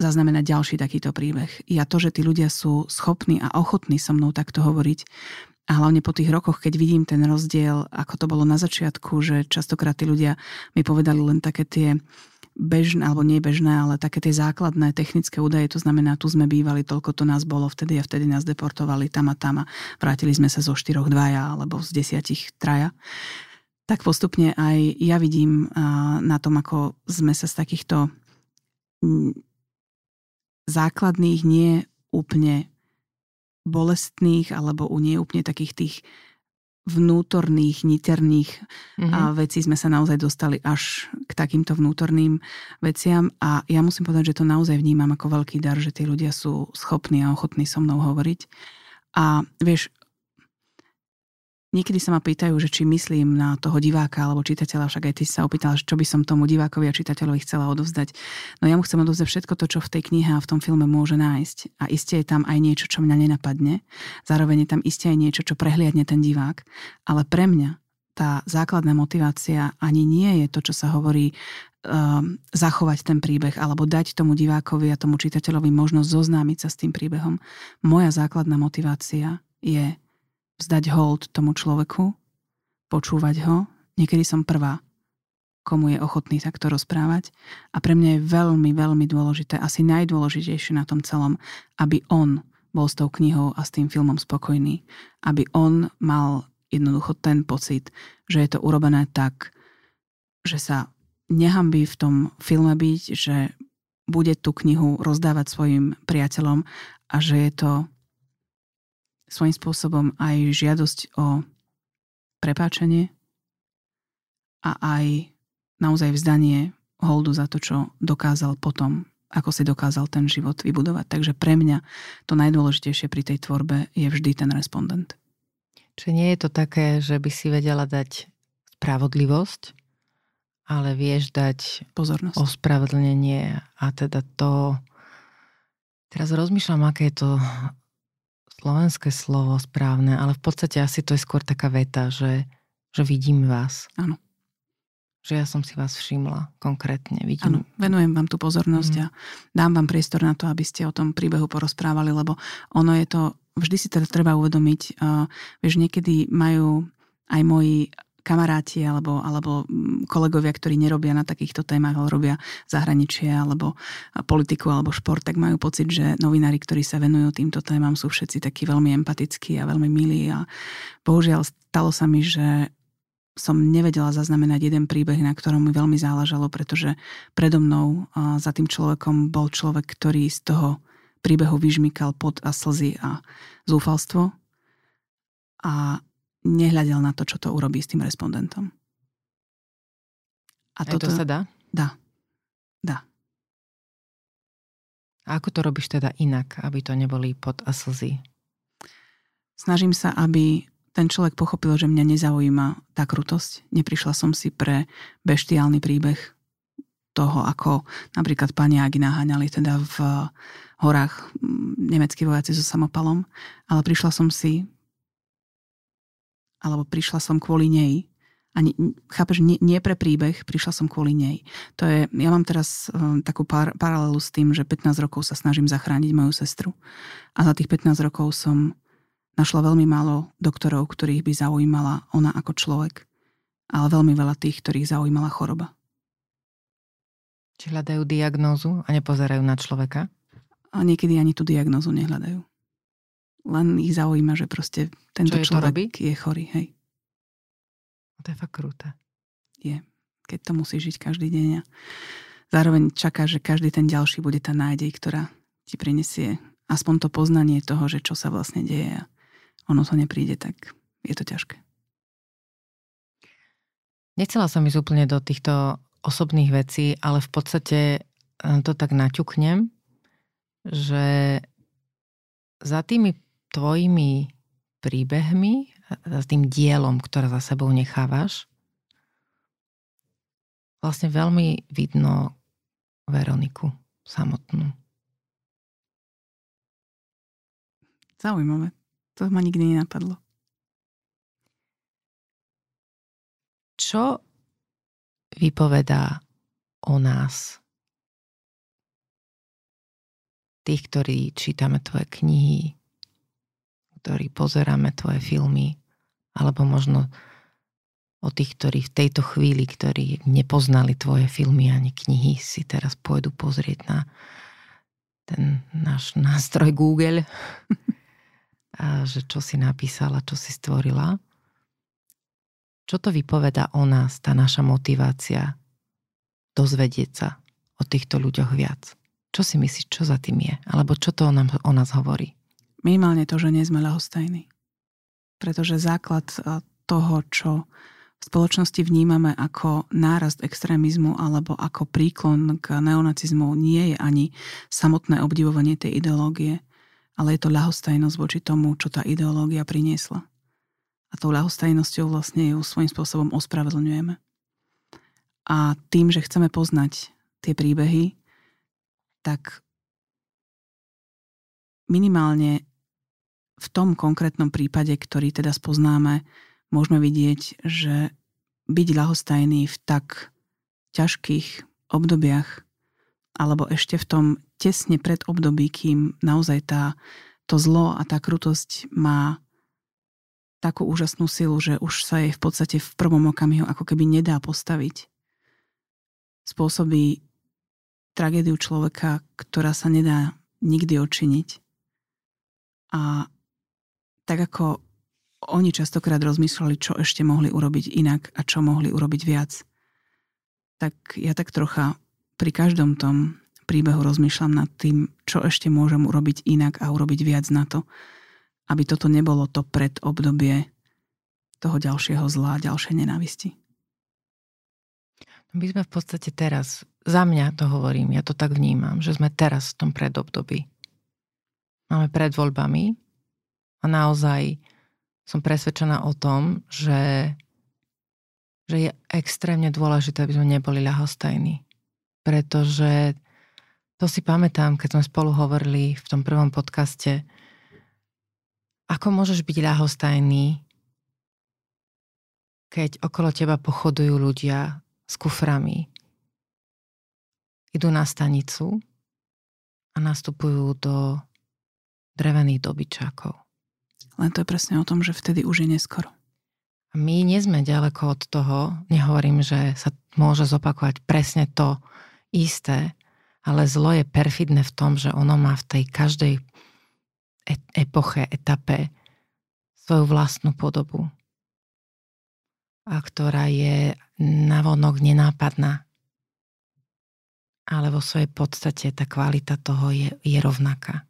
zaznamenať ďalší takýto príbeh. Ja to, že tí ľudia sú schopní a ochotní so mnou takto hovoriť, a hlavne po tých rokoch, keď vidím ten rozdiel, ako to bolo na začiatku, že častokrát tí ľudia mi povedali len také tie bežné, alebo nie bežné, ale také tie základné technické údaje, to znamená, tu sme bývali, toľko to nás bolo vtedy a vtedy nás deportovali tam a tam a vrátili sme sa zo štyroch dvaja alebo z desiatich traja. Tak postupne aj ja vidím na tom, ako sme sa z takýchto základných nie úplne bolestných alebo u nej úplne takých tých vnútorných, niterných mm-hmm. vecí sme sa naozaj dostali až k takýmto vnútorným veciam a ja musím povedať, že to naozaj vnímam ako veľký dar, že tí ľudia sú schopní a ochotní so mnou hovoriť. A vieš, Niekedy sa ma pýtajú, že či myslím na toho diváka alebo čitateľa, však aj ty sa opýtal, čo by som tomu divákovi a čitateľovi chcela odovzdať. No ja mu chcem odovzdať všetko to, čo v tej knihe a v tom filme môže nájsť. A iste je tam aj niečo, čo mňa nenapadne. Zároveň je tam iste aj niečo, čo prehliadne ten divák. Ale pre mňa tá základná motivácia ani nie je to, čo sa hovorí um, zachovať ten príbeh alebo dať tomu divákovi a tomu čitateľovi možnosť zoznámiť sa s tým príbehom. Moja základná motivácia je vzdať hold tomu človeku, počúvať ho. Niekedy som prvá, komu je ochotný takto rozprávať. A pre mňa je veľmi, veľmi dôležité, asi najdôležitejšie na tom celom, aby on bol s tou knihou a s tým filmom spokojný. Aby on mal jednoducho ten pocit, že je to urobené tak, že sa nehambí v tom filme byť, že bude tú knihu rozdávať svojim priateľom a že je to svojím spôsobom aj žiadosť o prepáčenie a aj naozaj vzdanie holdu za to, čo dokázal potom, ako si dokázal ten život vybudovať. Takže pre mňa to najdôležitejšie pri tej tvorbe je vždy ten respondent. Čiže nie je to také, že by si vedela dať spravodlivosť, ale vieš dať pozornosť, ospravedlnenie a teda to... Teraz rozmýšľam, aké je to slovenské slovo správne, ale v podstate asi to je skôr taká veta, že, že vidím vás. Áno. Že ja som si vás všimla konkrétne. Vidím. Áno, venujem vám tú pozornosť mm. a dám vám priestor na to, aby ste o tom príbehu porozprávali, lebo ono je to... Vždy si teda treba uvedomiť, uh, vieš, niekedy majú aj moji kamaráti alebo, alebo kolegovia, ktorí nerobia na takýchto témach, ale robia zahraničie alebo politiku alebo šport, tak majú pocit, že novinári, ktorí sa venujú týmto témam, sú všetci takí veľmi empatickí a veľmi milí. A bohužiaľ stalo sa mi, že som nevedela zaznamenať jeden príbeh, na ktorom mi veľmi záležalo, pretože predo mnou uh, za tým človekom bol človek, ktorý z toho príbehu vyžmykal pot a slzy a zúfalstvo a nehľadel na to, čo to urobí s tým respondentom. A toto... to sa dá? Dá. Dá. A ako to robíš teda inak, aby to neboli pot a slzy? Snažím sa, aby ten človek pochopil, že mňa nezaujíma tá krutosť. Neprišla som si pre beštiálny príbeh toho, ako napríklad pani Ági naháňali teda v horách nemeckí vojaci so samopalom, ale prišla som si alebo prišla som kvôli nej. Ani, chápeš, nie, nie pre príbeh, prišla som kvôli nej. To je, ja mám teraz um, takú par, paralelu s tým, že pätnásť rokov sa snažím zachrániť moju sestru. A za tých pätnásť rokov som našla veľmi málo doktorov, ktorých by zaujímala ona ako človek, ale veľmi veľa tých, ktorých zaujímala choroba. Či hľadajú diagnózu a nepozerajú na človeka? A niekedy ani tú diagnózu nehľadajú. Len ich zaujíma, že proste tento je človek je chorý. Hej. To je fakt krúte. Je. Keď to musí žiť každý deň a zároveň čaká, že každý ten ďalší bude tá nádej, ktorá ti prinesie aspoň to poznanie toho, že čo sa vlastne deje a ono to nepríde, tak je to ťažké. Nechcela som ísť úplne do týchto osobných vecí, ale v podstate to tak naťuknem, že za tými tvojimi príbehmi, za tým dielom, ktoré za sebou nechávaš, vlastne veľmi vidno Veroniku samotnú. Zaujímavé. To ma nikdy nenapadlo. Čo vypovedá o nás, tých, ktorí čítame tvoje knihy, ktorí pozeráme tvoje filmy, alebo možno o tých, ktorí v tejto chvíli, ktorí nepoznali tvoje filmy ani knihy, si teraz pôjdu pozrieť na ten náš nástroj Google, a že čo si napísala, čo si stvorila. Čo to vypovedá o nás, tá naša motivácia dozvedieť sa o týchto ľuďoch viac? Čo si myslíš, čo za tým je? Alebo čo to o, nám, o nás hovorí? Minimálne to, že nie sme ľahostajní. Pretože základ toho, čo v spoločnosti vnímame ako nárast extrémizmu alebo ako príklon k neonacizmu, nie je ani samotné obdivovanie tej ideológie, ale je to ľahostajnosť voči tomu, čo tá ideológia priniesla. A a tou ľahostajnosťou vlastne ju svojím spôsobom ospravedlňujeme. A tým, že chceme poznať tie príbehy, tak minimálne v tom konkrétnom prípade, ktorý teda spoznáme, môžeme vidieť, že byť ľahostajný v tak ťažkých obdobiach alebo ešte v tom tesne pred období, kým naozaj tá, to zlo a tá krutosť má takú úžasnú silu, že už sa jej v podstate v prvom okamihu ako keby nedá postaviť. Spôsobí tragédiu človeka, ktorá sa nedá nikdy odčiniť. A tak ako oni častokrát rozmýšľali, čo ešte mohli urobiť inak a čo mohli urobiť viac, tak ja tak trocha pri každom tom príbehu rozmýšľam nad tým, čo ešte môžem urobiť inak a urobiť viac na to, aby toto nebolo to predobdobie toho ďalšieho zla, ďalšej nenávisti. My sme v podstate teraz, za mňa to hovorím, ja to tak vnímam, že sme teraz v tom predobdobí. Máme pred voľbami a naozaj som presvedčená o tom, že, že je extrémne dôležité, aby sme neboli ľahostajní. Pretože to si pamätám, keď sme spolu hovorili v tom prvom podcaste, ako môžeš byť ľahostajný, keď okolo teba pochodujú ľudia s kuframi, idú na stanicu a nastupujú do drevených dobyčákov. Len to je presne o tom, že vtedy už je neskoro. A my nie sme ďaleko od toho, nehovorím, že sa môže zopakovať presne to isté, ale zlo je perfidné v tom, že ono má v tej každej epoche, etape svoju vlastnú podobu, a ktorá je navonok nenápadná. Ale vo svojej podstate tá kvalita toho je, je rovnaká.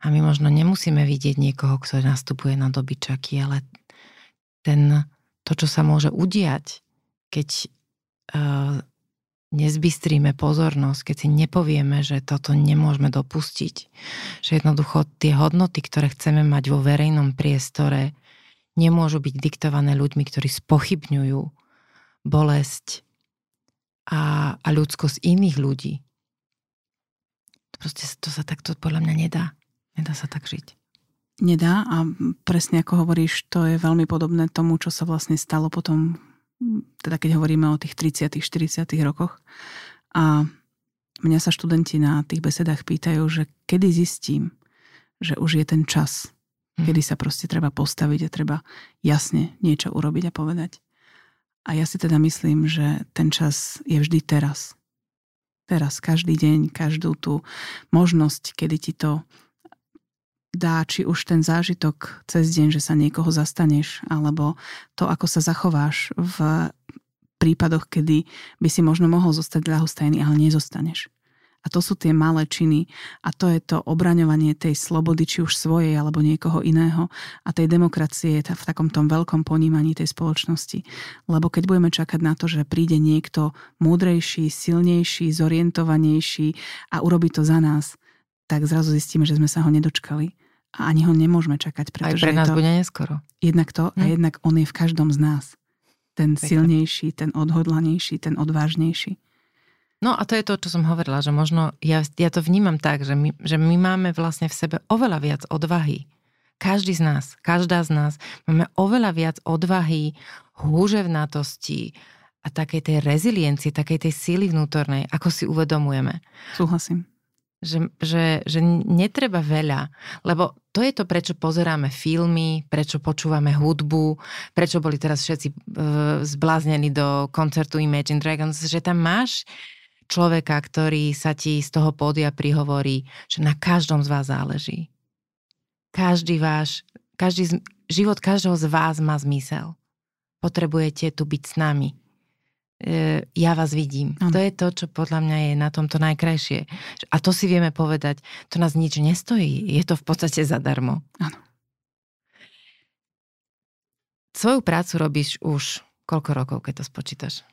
A my možno nemusíme vidieť niekoho, kto nastupuje na dobyčaky, ale ten, to, čo sa môže udiať, keď uh, nezbystríme pozornosť, keď si nepovieme, že toto nemôžeme dopustiť, že jednoducho tie hodnoty, ktoré chceme mať vo verejnom priestore, nemôžu byť diktované ľuďmi, ktorí spochybňujú bolesť a, a ľudskosť iných ľudí. Proste to sa takto podľa mňa nedá. Nedá sa tak žiť. Nedá a presne ako hovoríš, to je veľmi podobné tomu, čo sa vlastne stalo potom, teda keď hovoríme o tých tridsiatych, štyridsiatych rokoch. A mňa sa študenti na tých besedách pýtajú, že kedy zistím, že už je ten čas, kedy sa proste treba postaviť a treba jasne niečo urobiť a povedať. A ja si teda myslím, že ten čas je vždy teraz. Teraz, každý deň, každú tú možnosť, kedy ti to dá, či už ten zážitok cez deň, že sa niekoho zastaneš, alebo to, ako sa zachováš v prípadoch, kedy by si možno mohol zostať ľahostajný, ale nezostaneš. A to sú tie malé činy a to je to obraňovanie tej slobody, či už svojej, alebo niekoho iného a tej demokracie v takom tom veľkom ponímaní tej spoločnosti. Lebo keď budeme čakať na to, že príde niekto múdrejší, silnejší, zorientovanejší a urobí to za nás, tak zrazu zistíme, že sme sa ho nedočkali a ani ho nemôžeme čakať. Pretože aj pre nás to bude neskoro. Jednak to hm. a jednak on je v každom z nás. Ten silnejší, ten odhodlanejší, ten odvážnejší. No a to je to, čo som hovorila, že možno ja, ja to vnímam tak, že my, že my máme vlastne v sebe oveľa viac odvahy. Každý z nás, každá z nás máme oveľa viac odvahy, húževnatosti a takej tej reziliencie, takej tej síly vnútornej, ako si uvedomujeme. Súhlasím. Že, že, že netreba veľa, lebo to je to, prečo pozeráme filmy, prečo počúvame hudbu, prečo boli teraz všetci e, zbláznení do koncertu Imagine Dragons, že tam máš človeka, ktorý sa ti z toho pódia prihovorí, že na každom z vás záleží. Každý váš, každý z, život každého z vás má zmysel. Potrebujete tu byť s nami. E, ja vás vidím. Ano. To je to, čo podľa mňa je na tomto najkrajšie. A to si vieme povedať. To nás nič nestojí. Je to v podstate zadarmo. Áno. Svoju prácu robíš už koľko rokov, keď to spočítaš?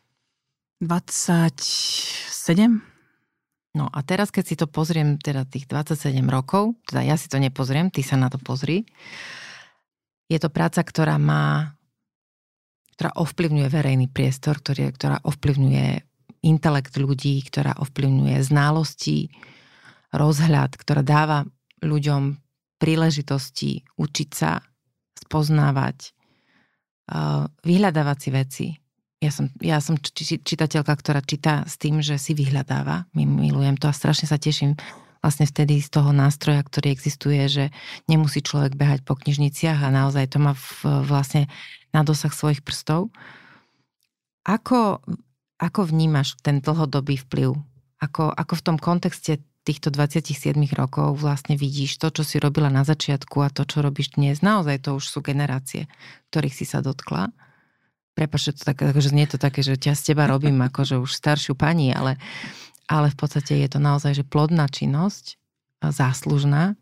dvadsaťsedem No a teraz, keď si to pozriem, teda tých dvadsaťsedem rokov, teda ja si to nepozriem, ty sa na to pozri, Je to práca, ktorá má, ktorá ovplyvňuje verejný priestor, ktorý, ktorá ovplyvňuje intelekt ľudí, ktorá ovplyvňuje znalosti, rozhľad, ktorá dáva ľuďom príležitosti učiť sa, spoznávať, vyhľadávať si veci. Ja som, ja som či, čitateľka, ktorá číta s tým, že si vyhľadáva. Milujem to a strašne sa teším vlastne vtedy z toho nástroja, ktorý existuje, že nemusí človek behať po knižniciach a naozaj to má v, vlastne na dosah svojich prstov. Ako, ako vnímaš ten dlhodobý vplyv? Ako, ako v tom kontexte týchto dvadsaťsedem rokov vlastne vidíš to, čo si robila na začiatku a to, čo robíš dnes? Naozaj to už sú generácie, ktorých si sa dotkla. Prepáč, že to tak, akože nie je to také, že ťa z teba robím akože už staršiu pani, ale, ale v podstate je to naozaj že plodná činnosť, záslužná,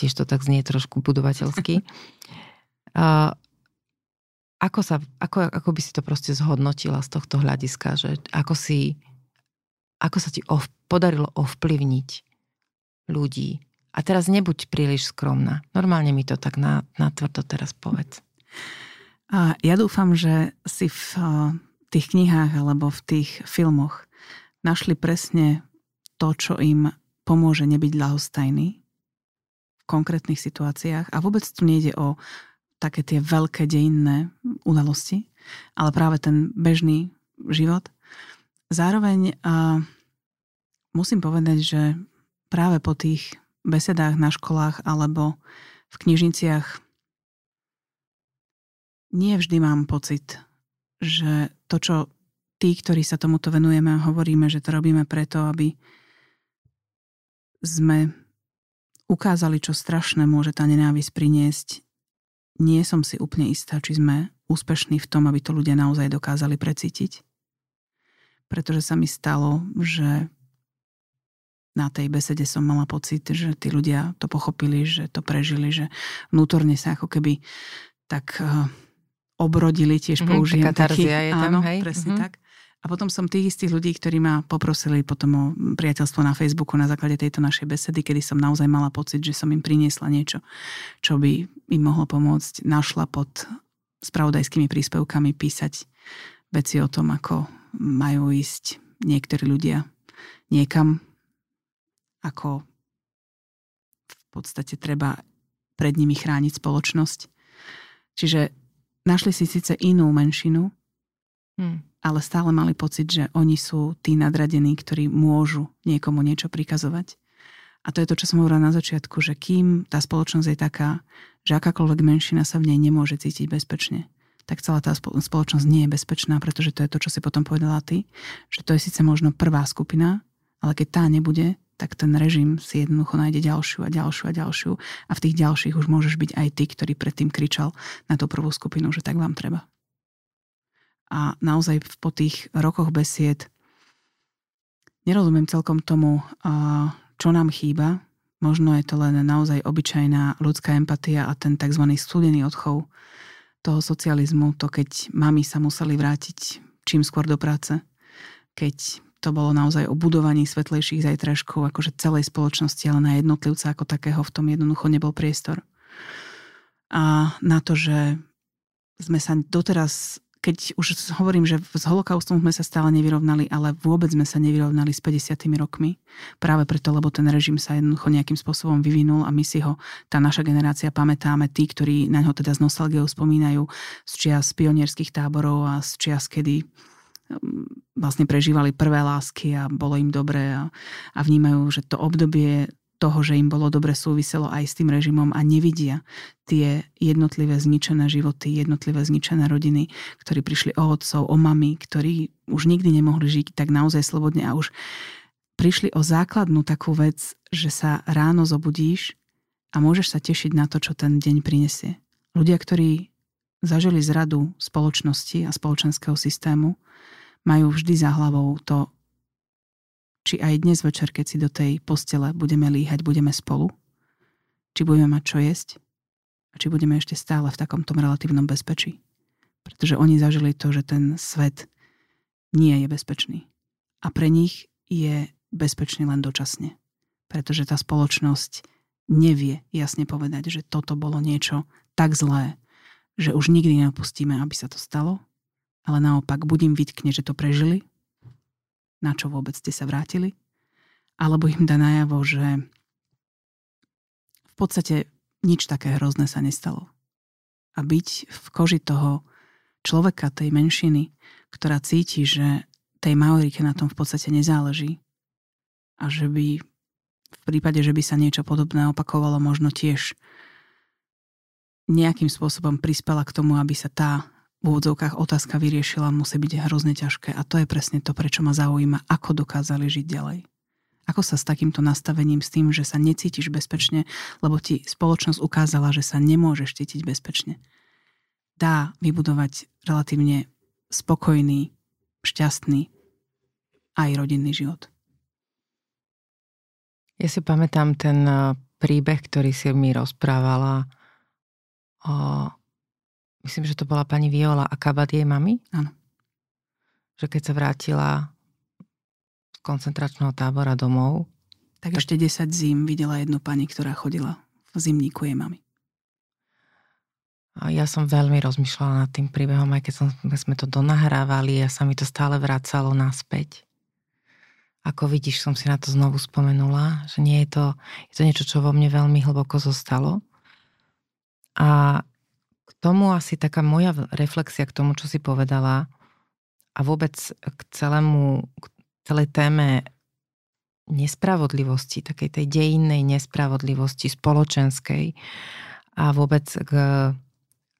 tiež to tak znie trošku budovateľsky. Uh, ako, sa, ako, ako by si to proste zhodnotila z tohto hľadiska, že ako, si, ako sa ti ov, podarilo ovplyvniť ľudí? A teraz nebuď príliš skromná. Normálne mi to tak na, na tvrdo teraz povedz. Ja dúfam, že si v tých knihách alebo v tých filmoch našli presne to, čo im pomôže nebyť ľahostajný v konkrétnych situáciách. A vôbec tu nejde o také tie veľké dejinné udalosti, ale práve ten bežný život. Zároveň uh, musím povedať, že práve po tých besedách na školách alebo v knižniciach nie vždy mám pocit, že to, čo tí, ktorí sa tomuto venujeme a hovoríme, že to robíme preto, aby sme ukázali, čo strašné môže tá nenávisť priniesť. Nie som si úplne istá, či sme úspešní v tom, aby to ľudia naozaj dokázali precítiť. Pretože sa mi stalo, že na tej besede som mala pocit, že tí ľudia to pochopili, že to prežili, že vnútorne sa ako keby tak obrodili, tiež mm-hmm, použijem taký. Je tam, áno, hej? Presne mm-hmm. tak. A potom som tých istých ľudí, ktorí ma poprosili potom o priateľstvo na Facebooku na základe tejto našej besedy, kedy som naozaj mala pocit, že som im priniesla niečo, čo by im mohlo pomôcť. Našla pod spravodajskými príspevkami písať veci o tom, ako majú ísť niektorí ľudia niekam, ako v podstate treba pred nimi chrániť spoločnosť. Čiže našli si síce inú menšinu, hmm. ale stále mali pocit, že oni sú tí nadradení, ktorí môžu niekomu niečo prikazovať. A to je to, čo som hovorila na začiatku, že kým tá spoločnosť je taká, že akákoľvek menšina sa v nej nemôže cítiť bezpečne, tak celá tá spoločnosť nie je bezpečná, pretože to je to, čo si potom povedala ty, že to je síce možno prvá skupina, ale keď tá nebude, tak ten režim si jednoducho nájde ďalšiu a ďalšiu a ďalšiu a v tých ďalších už môžeš byť aj ty, ktorý predtým kričal na tú prvú skupinu, že tak vám treba. A naozaj po tých rokoch besied nerozumiem celkom tomu, čo nám chýba. Možno je to len naozaj obyčajná ľudská empatia a ten tzv. Studený odchov toho socializmu, to keď mami sa museli vrátiť čím skôr do práce, keď to bolo naozaj o budovaní svetlejších zajtražkov, akože celej spoločnosti, ale na jednotlivca ako takého v tom jednoducho nebol priestor. A na to, že sme sa doteraz, keď už hovorím, že s holokaustom sme sa stále nevyrovnali, ale vôbec sme sa nevyrovnali s päťdesiatymi rokmi. Práve preto, lebo ten režim sa jednoducho nejakým spôsobom vyvinul a my si ho, tá naša generácia, pamätáme, tí, ktorí na ňo teda z nostalgiou spomínajú z čias pionierských táborov a z čias, kedy vlastne prežívali prvé lásky a bolo im dobre a, a vnímajú, že to obdobie toho, že im bolo dobre, súviselo aj s tým režimom a nevidia tie jednotlivé zničené životy, jednotlivé zničené rodiny, ktorí prišli o otcov, o mami, ktorí už nikdy nemohli žiť tak naozaj slobodne a už prišli o základnú takú vec, že sa ráno zobudíš a môžeš sa tešiť na to, čo ten deň prinesie. Ľudia, ktorí zažili zradu spoločnosti a spoločenského systému, majú vždy za hlavou to, či aj dnes večer, keď si do tej postele budeme líhať, budeme spolu, či budeme mať čo jesť a či budeme ešte stále v takomto relatívnom bezpečí. Pretože oni zažili to, že ten svet nie je bezpečný. A pre nich je bezpečný len dočasne. Pretože tá spoločnosť nevie jasne povedať, že toto bolo niečo tak zlé, že už nikdy neopustíme, aby sa to stalo, ale naopak buď im vytkne, že to prežili, na čo vôbec ste sa vrátili, alebo im dá najavo, že v podstate nič také hrozné sa nestalo. A byť v koži toho človeka, tej menšiny, ktorá cíti, že tej majorike na tom v podstate nezáleží a že by v prípade, že by sa niečo podobné opakovalo, možno tiež nejakým spôsobom prispela k tomu, aby sa tá v úvodzovkách otázka vyriešila, musí byť hrozne ťažké. A to je presne to, prečo ma zaujíma, ako dokázali žiť ďalej. Ako sa s takýmto nastavením, s tým, že sa necítiš bezpečne, lebo ti spoločnosť ukázala, že sa nemôžeš cítiť bezpečne, dá vybudovať relatívne spokojný, šťastný aj rodinný život. Ja si pamätám ten príbeh, ktorý si mi rozprávala. O, myslím, že to bola pani Viola a kabát jej mami. Áno. Že keď sa vrátila z koncentračného tábora domov. Tak, tak ešte desať zím videla jednu pani, ktorá chodila v zimníku jej mami. A ja som veľmi rozmýšľala nad tým príbehom, aj keď, som, keď sme to donahrávali a sa mi to stále vracalo naspäť. Ako vidíš, som si na to znovu spomenula, že nie je to, je to niečo, čo vo mne veľmi hlboko zostalo. A k tomu asi taká moja reflexia k tomu, čo si povedala a vôbec k celému, k celej téme nespravodlivosti, takej tej dejinnej nespravodlivosti spoločenskej a vôbec k,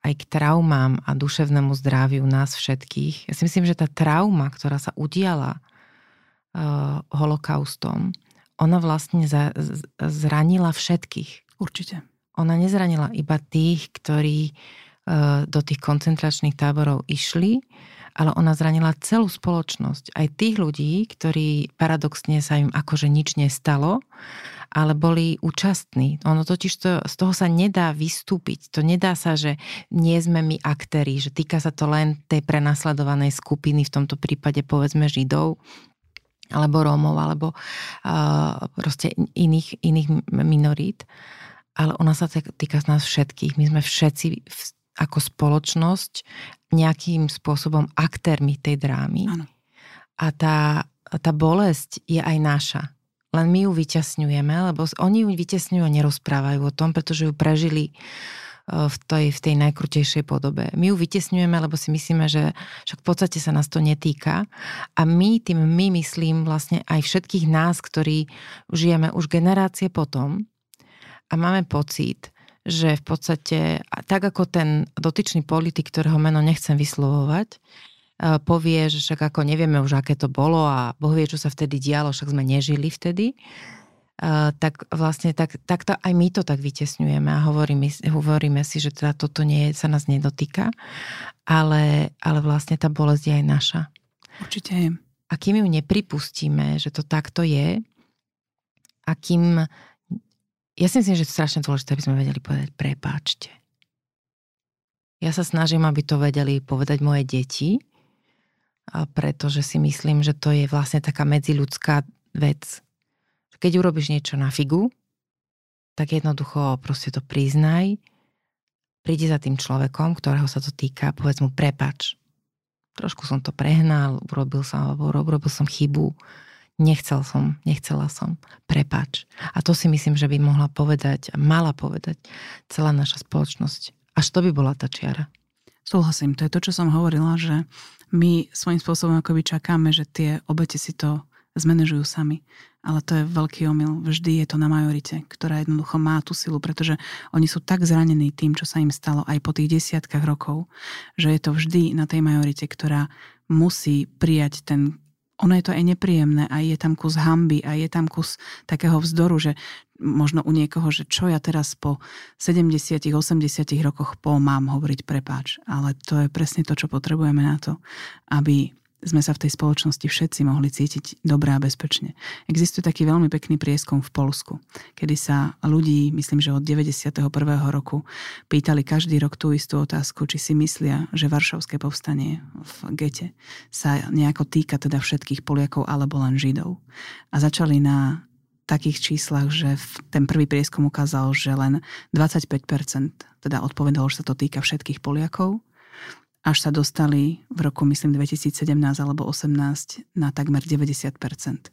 aj k traumám a duševnému zdraviu nás všetkých. Ja si myslím, že tá trauma, ktorá sa udiala holokaustom, ona vlastne zranila všetkých. Určite. Ona nezranila iba tých, ktorí do tých koncentračných táborov išli, ale ona zranila celú spoločnosť. Aj tých ľudí, ktorí paradoxne sa im akože nič nestalo, ale boli účastní. Ono totiž to, z toho sa nedá vystúpiť. To nedá sa, že nie sme my aktéri, že týka sa to len tej prenasledovanej skupiny, v tomto prípade povedzme Židov, alebo Rómov, alebo uh, proste iných, iných minorít. Ale ona sa týka z nás všetkých. My sme všetci v, ako spoločnosť nejakým spôsobom aktérmi tej drámy. Ano. A tá, tá bolesť je aj naša. Len my ju vyťasňujeme, lebo oni ju vyťasňujú a nerozprávajú o tom, pretože ju prežili v tej, v tej najkrutejšej podobe. My ju vytiesňujeme, lebo si myslíme, že však v podstate sa nás to netýka a my tým my myslím vlastne aj všetkých nás, ktorí žijeme už generácie potom a máme pocit, že v podstate, tak ako ten dotyčný politik, ktorého meno nechcem vyslovovať, povie, že však ako nevieme už, aké to bolo a Boh vie, čo sa vtedy dialo, však sme nežili vtedy, Uh, tak vlastne tak, tak to, aj my to tak vytesňujeme a hovoríme, hovoríme si, že teda toto nie, sa nás nedotýka, ale, ale vlastne tá bolesť je aj naša. Určite je. A kým ju nepripustíme, že to takto je, a kým... Ja si myslím, že je strašne dôležité, aby sme vedeli povedať prepáčte. Ja sa snažím, aby to vedeli povedať moje deti, pretože si myslím, že to je vlastne taká medziľudská vec. Keď urobíš niečo na figu, tak jednoducho proste to priznaj, prídi za tým človekom, ktorého sa to týka, povedz mu prepáč. Trošku som to prehnal, urobil som, urobil som chybu, nechcel som, nechcela som, prepáč. A to si myslím, že by mohla povedať, mala povedať celá naša spoločnosť. Až to by bola tá čiara. Súhlasím, to je to, čo som hovorila, že my svojím spôsobom akoby čakáme, že tie obete si to zmanéžujú sami. Ale to je veľký omyl. Vždy je to na majorite, ktorá jednoducho má tú silu, pretože oni sú tak zranení tým, čo sa im stalo aj po tých desiatkách rokov, že je to vždy na tej majorite, ktorá musí prijať ten... Ono je to aj nepríjemné, aj je tam kus hanby, aj je tam kus takého vzdoru, že možno u niekoho, že čo ja teraz po sedemdesiatich, osemdesiatich rokoch po mám hovoriť prepáč. Ale to je presne to, čo potrebujeme na to, aby... sme sa v tej spoločnosti všetci mohli cítiť dobre a bezpečne. Existuje taký veľmi pekný prieskum v Poľsku, kedy sa ľudí, myslím, že od deväťdesiateho prvého roku pýtali každý rok tú istú otázku, či si myslia, že Varšavské povstanie v gete sa nejako týka teda všetkých Poliakov alebo len Židov. A začali na takých číslach, že ten prvý prieskum ukázal, že len dvadsaťpäť percent teda odpovedalo, že sa to týka všetkých Poliakov. Až sa dostali v roku, myslím, dvetisícsedemnásť alebo osemnásť na takmer deväťdesiat percent.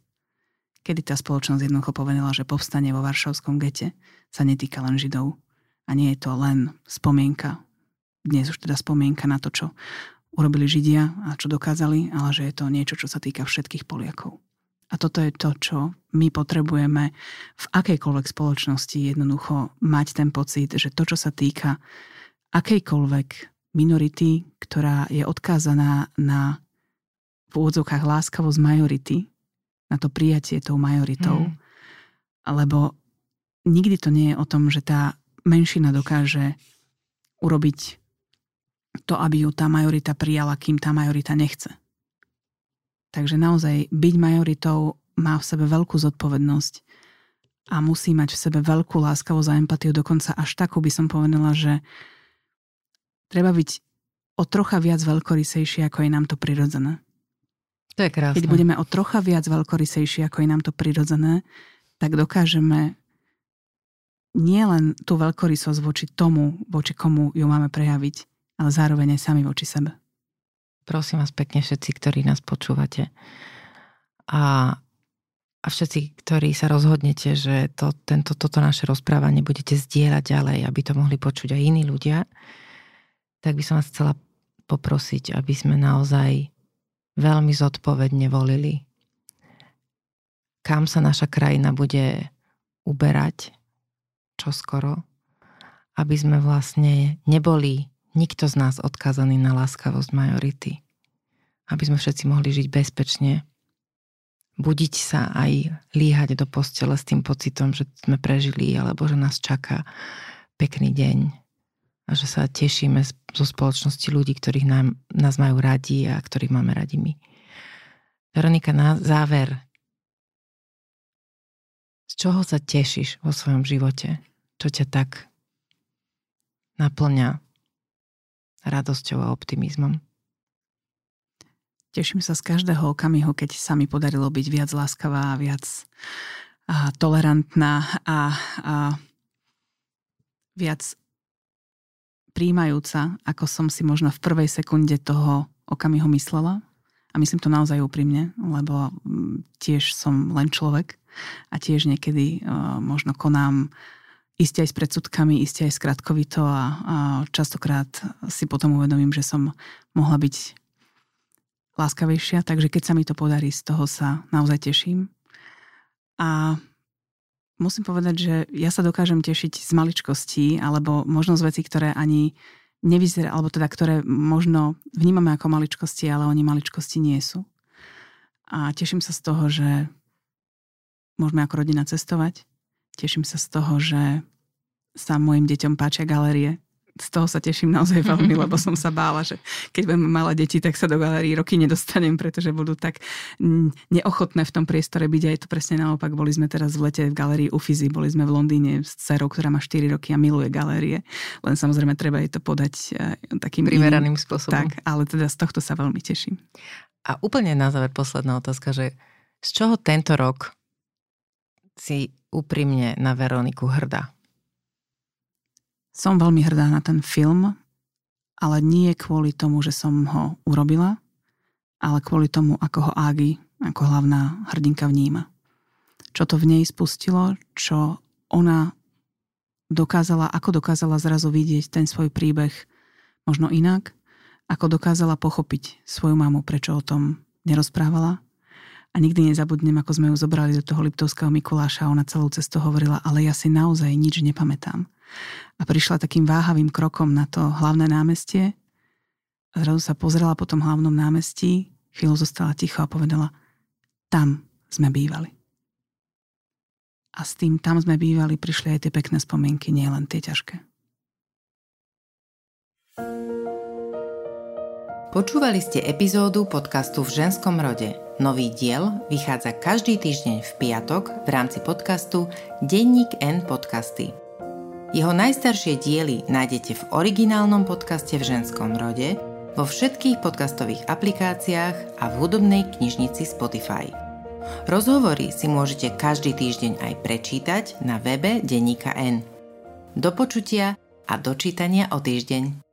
Kedy tá spoločnosť jednoducho povedala, že povstanie vo Varšavskom gete sa netýka len Židov. A nie je to len spomienka, dnes už teda spomienka na to, čo urobili Židia a čo dokázali, ale že je to niečo, čo sa týka všetkých Poliakov. A toto je to, čo my potrebujeme v akejkoľvek spoločnosti jednoducho mať ten pocit, že to, čo sa týka akejkoľvek minority, ktorá je odkázaná na v úvodzovkách láskavosť majority, na to prijatie tou majoritou, mm. lebo nikdy to nie je o tom, že tá menšina dokáže urobiť to, aby ju tá majorita prijala, kým tá majorita nechce. Takže naozaj byť majoritou má v sebe veľkú zodpovednosť a musí mať v sebe veľkú láskavosť a empatiu, dokonca až takú by som povedala, že treba byť o trocha viac veľkorysejší, ako je nám to prirodzené. To je krásne. Keď budeme o trocha viac veľkorysejší, ako je nám to prirodzené, tak dokážeme nielen tú veľkorysosť voči tomu, voči komu ju máme prejaviť, ale zároveň aj sami voči sebe. Prosím vás pekne všetci, ktorí nás počúvate a, a všetci, ktorí sa rozhodnete, že to, tento, toto naše rozprávanie budete zdieľať ďalej, aby to mohli počuť aj iní ľudia, tak by som vás chcela poprosiť, aby sme naozaj veľmi zodpovedne volili, kam sa naša krajina bude uberať čoskoro, aby sme vlastne neboli nikto z nás odkázaný na láskavosť majority. Aby sme všetci mohli žiť bezpečne, budiť sa aj líhať do postele s tým pocitom, že sme prežili alebo že nás čaká pekný deň a že sa tešíme zo spoločnosti ľudí, ktorých nám, nás majú radi a ktorých máme radi my. Veronika, na záver, z čoho sa tešíš vo svojom živote? Čo ťa tak naplňa radosťou a optimizmom? Teším sa z každého okamihu, keď sa mi podarilo byť viac láskavá a viac a tolerantná a, a viac príjmajúca, ako som si možno v prvej sekunde toho okamihu myslela. A myslím to naozaj úprimne, lebo tiež som len človek a tiež niekedy uh, možno konám iste aj s predsudkami, iste aj skratkovito a, a častokrát si potom uvedomím, že som mohla byť láskavejšia, takže keď sa mi to podarí, z toho sa naozaj teším. A musím povedať, že ja sa dokážem tešiť z maličkostí, alebo možno z vecí, ktoré ani nevyzerá, alebo teda, ktoré možno vnímame ako maličkosti, ale oni maličkosti nie sú. A teším sa z toho, že môžeme ako rodina cestovať. Teším sa z toho, že sa mojim deťom páčia galérie. Z toho sa teším naozaj veľmi, lebo som sa bála, že keď budem malé deti, tak sa do galérií roky nedostanem, pretože budú tak neochotné v tom priestore byť. Aj to presne naopak. Boli sme teraz v lete v galérii Uffizi, boli sme v Londýne s dcerou, ktorá má štyri roky a miluje galérie. Len samozrejme treba jej to podať takým primeraným spôsobom. Tak, ale teda z tohto sa veľmi teším. A úplne na záver posledná otázka, že z čoho tento rok si úprimne na Veroniku hrdá? Som veľmi hrdá na ten film, ale nie kvôli tomu, že som ho urobila, ale kvôli tomu, ako ho Ági, ako hlavná hrdinka vníma. Čo to v nej spustilo, čo ona dokázala, ako dokázala zrazu vidieť ten svoj príbeh možno inak, ako dokázala pochopiť svoju mamu, prečo o tom nerozprávala. A nikdy nezabudnem, ako sme ju zobrali do toho Liptovského Mikuláša a ona celú cestu hovorila, ale ja si naozaj nič nepamätám. A prišla takým váhavým krokom na to hlavné námestie a zrazu sa pozrela po tom hlavnom námestí, chvíľu zostala ticho a povedala, tam sme bývali. A s tým tam sme bývali prišli aj tie pekné spomienky, nie len tie ťažké. Počúvali ste epizódu podcastu V ženskom rode. Nový diel vychádza každý týždeň v piatok v rámci podcastu Denník N podcasty. Jeho najstaršie diely nájdete v originálnom podcaste V ženskom rode, vo všetkých podcastových aplikáciách a v hudobnej knižnici Spotify. Rozhovory si môžete každý týždeň aj prečítať na webe Denníka N. Do počutia a do čítania o týždeň.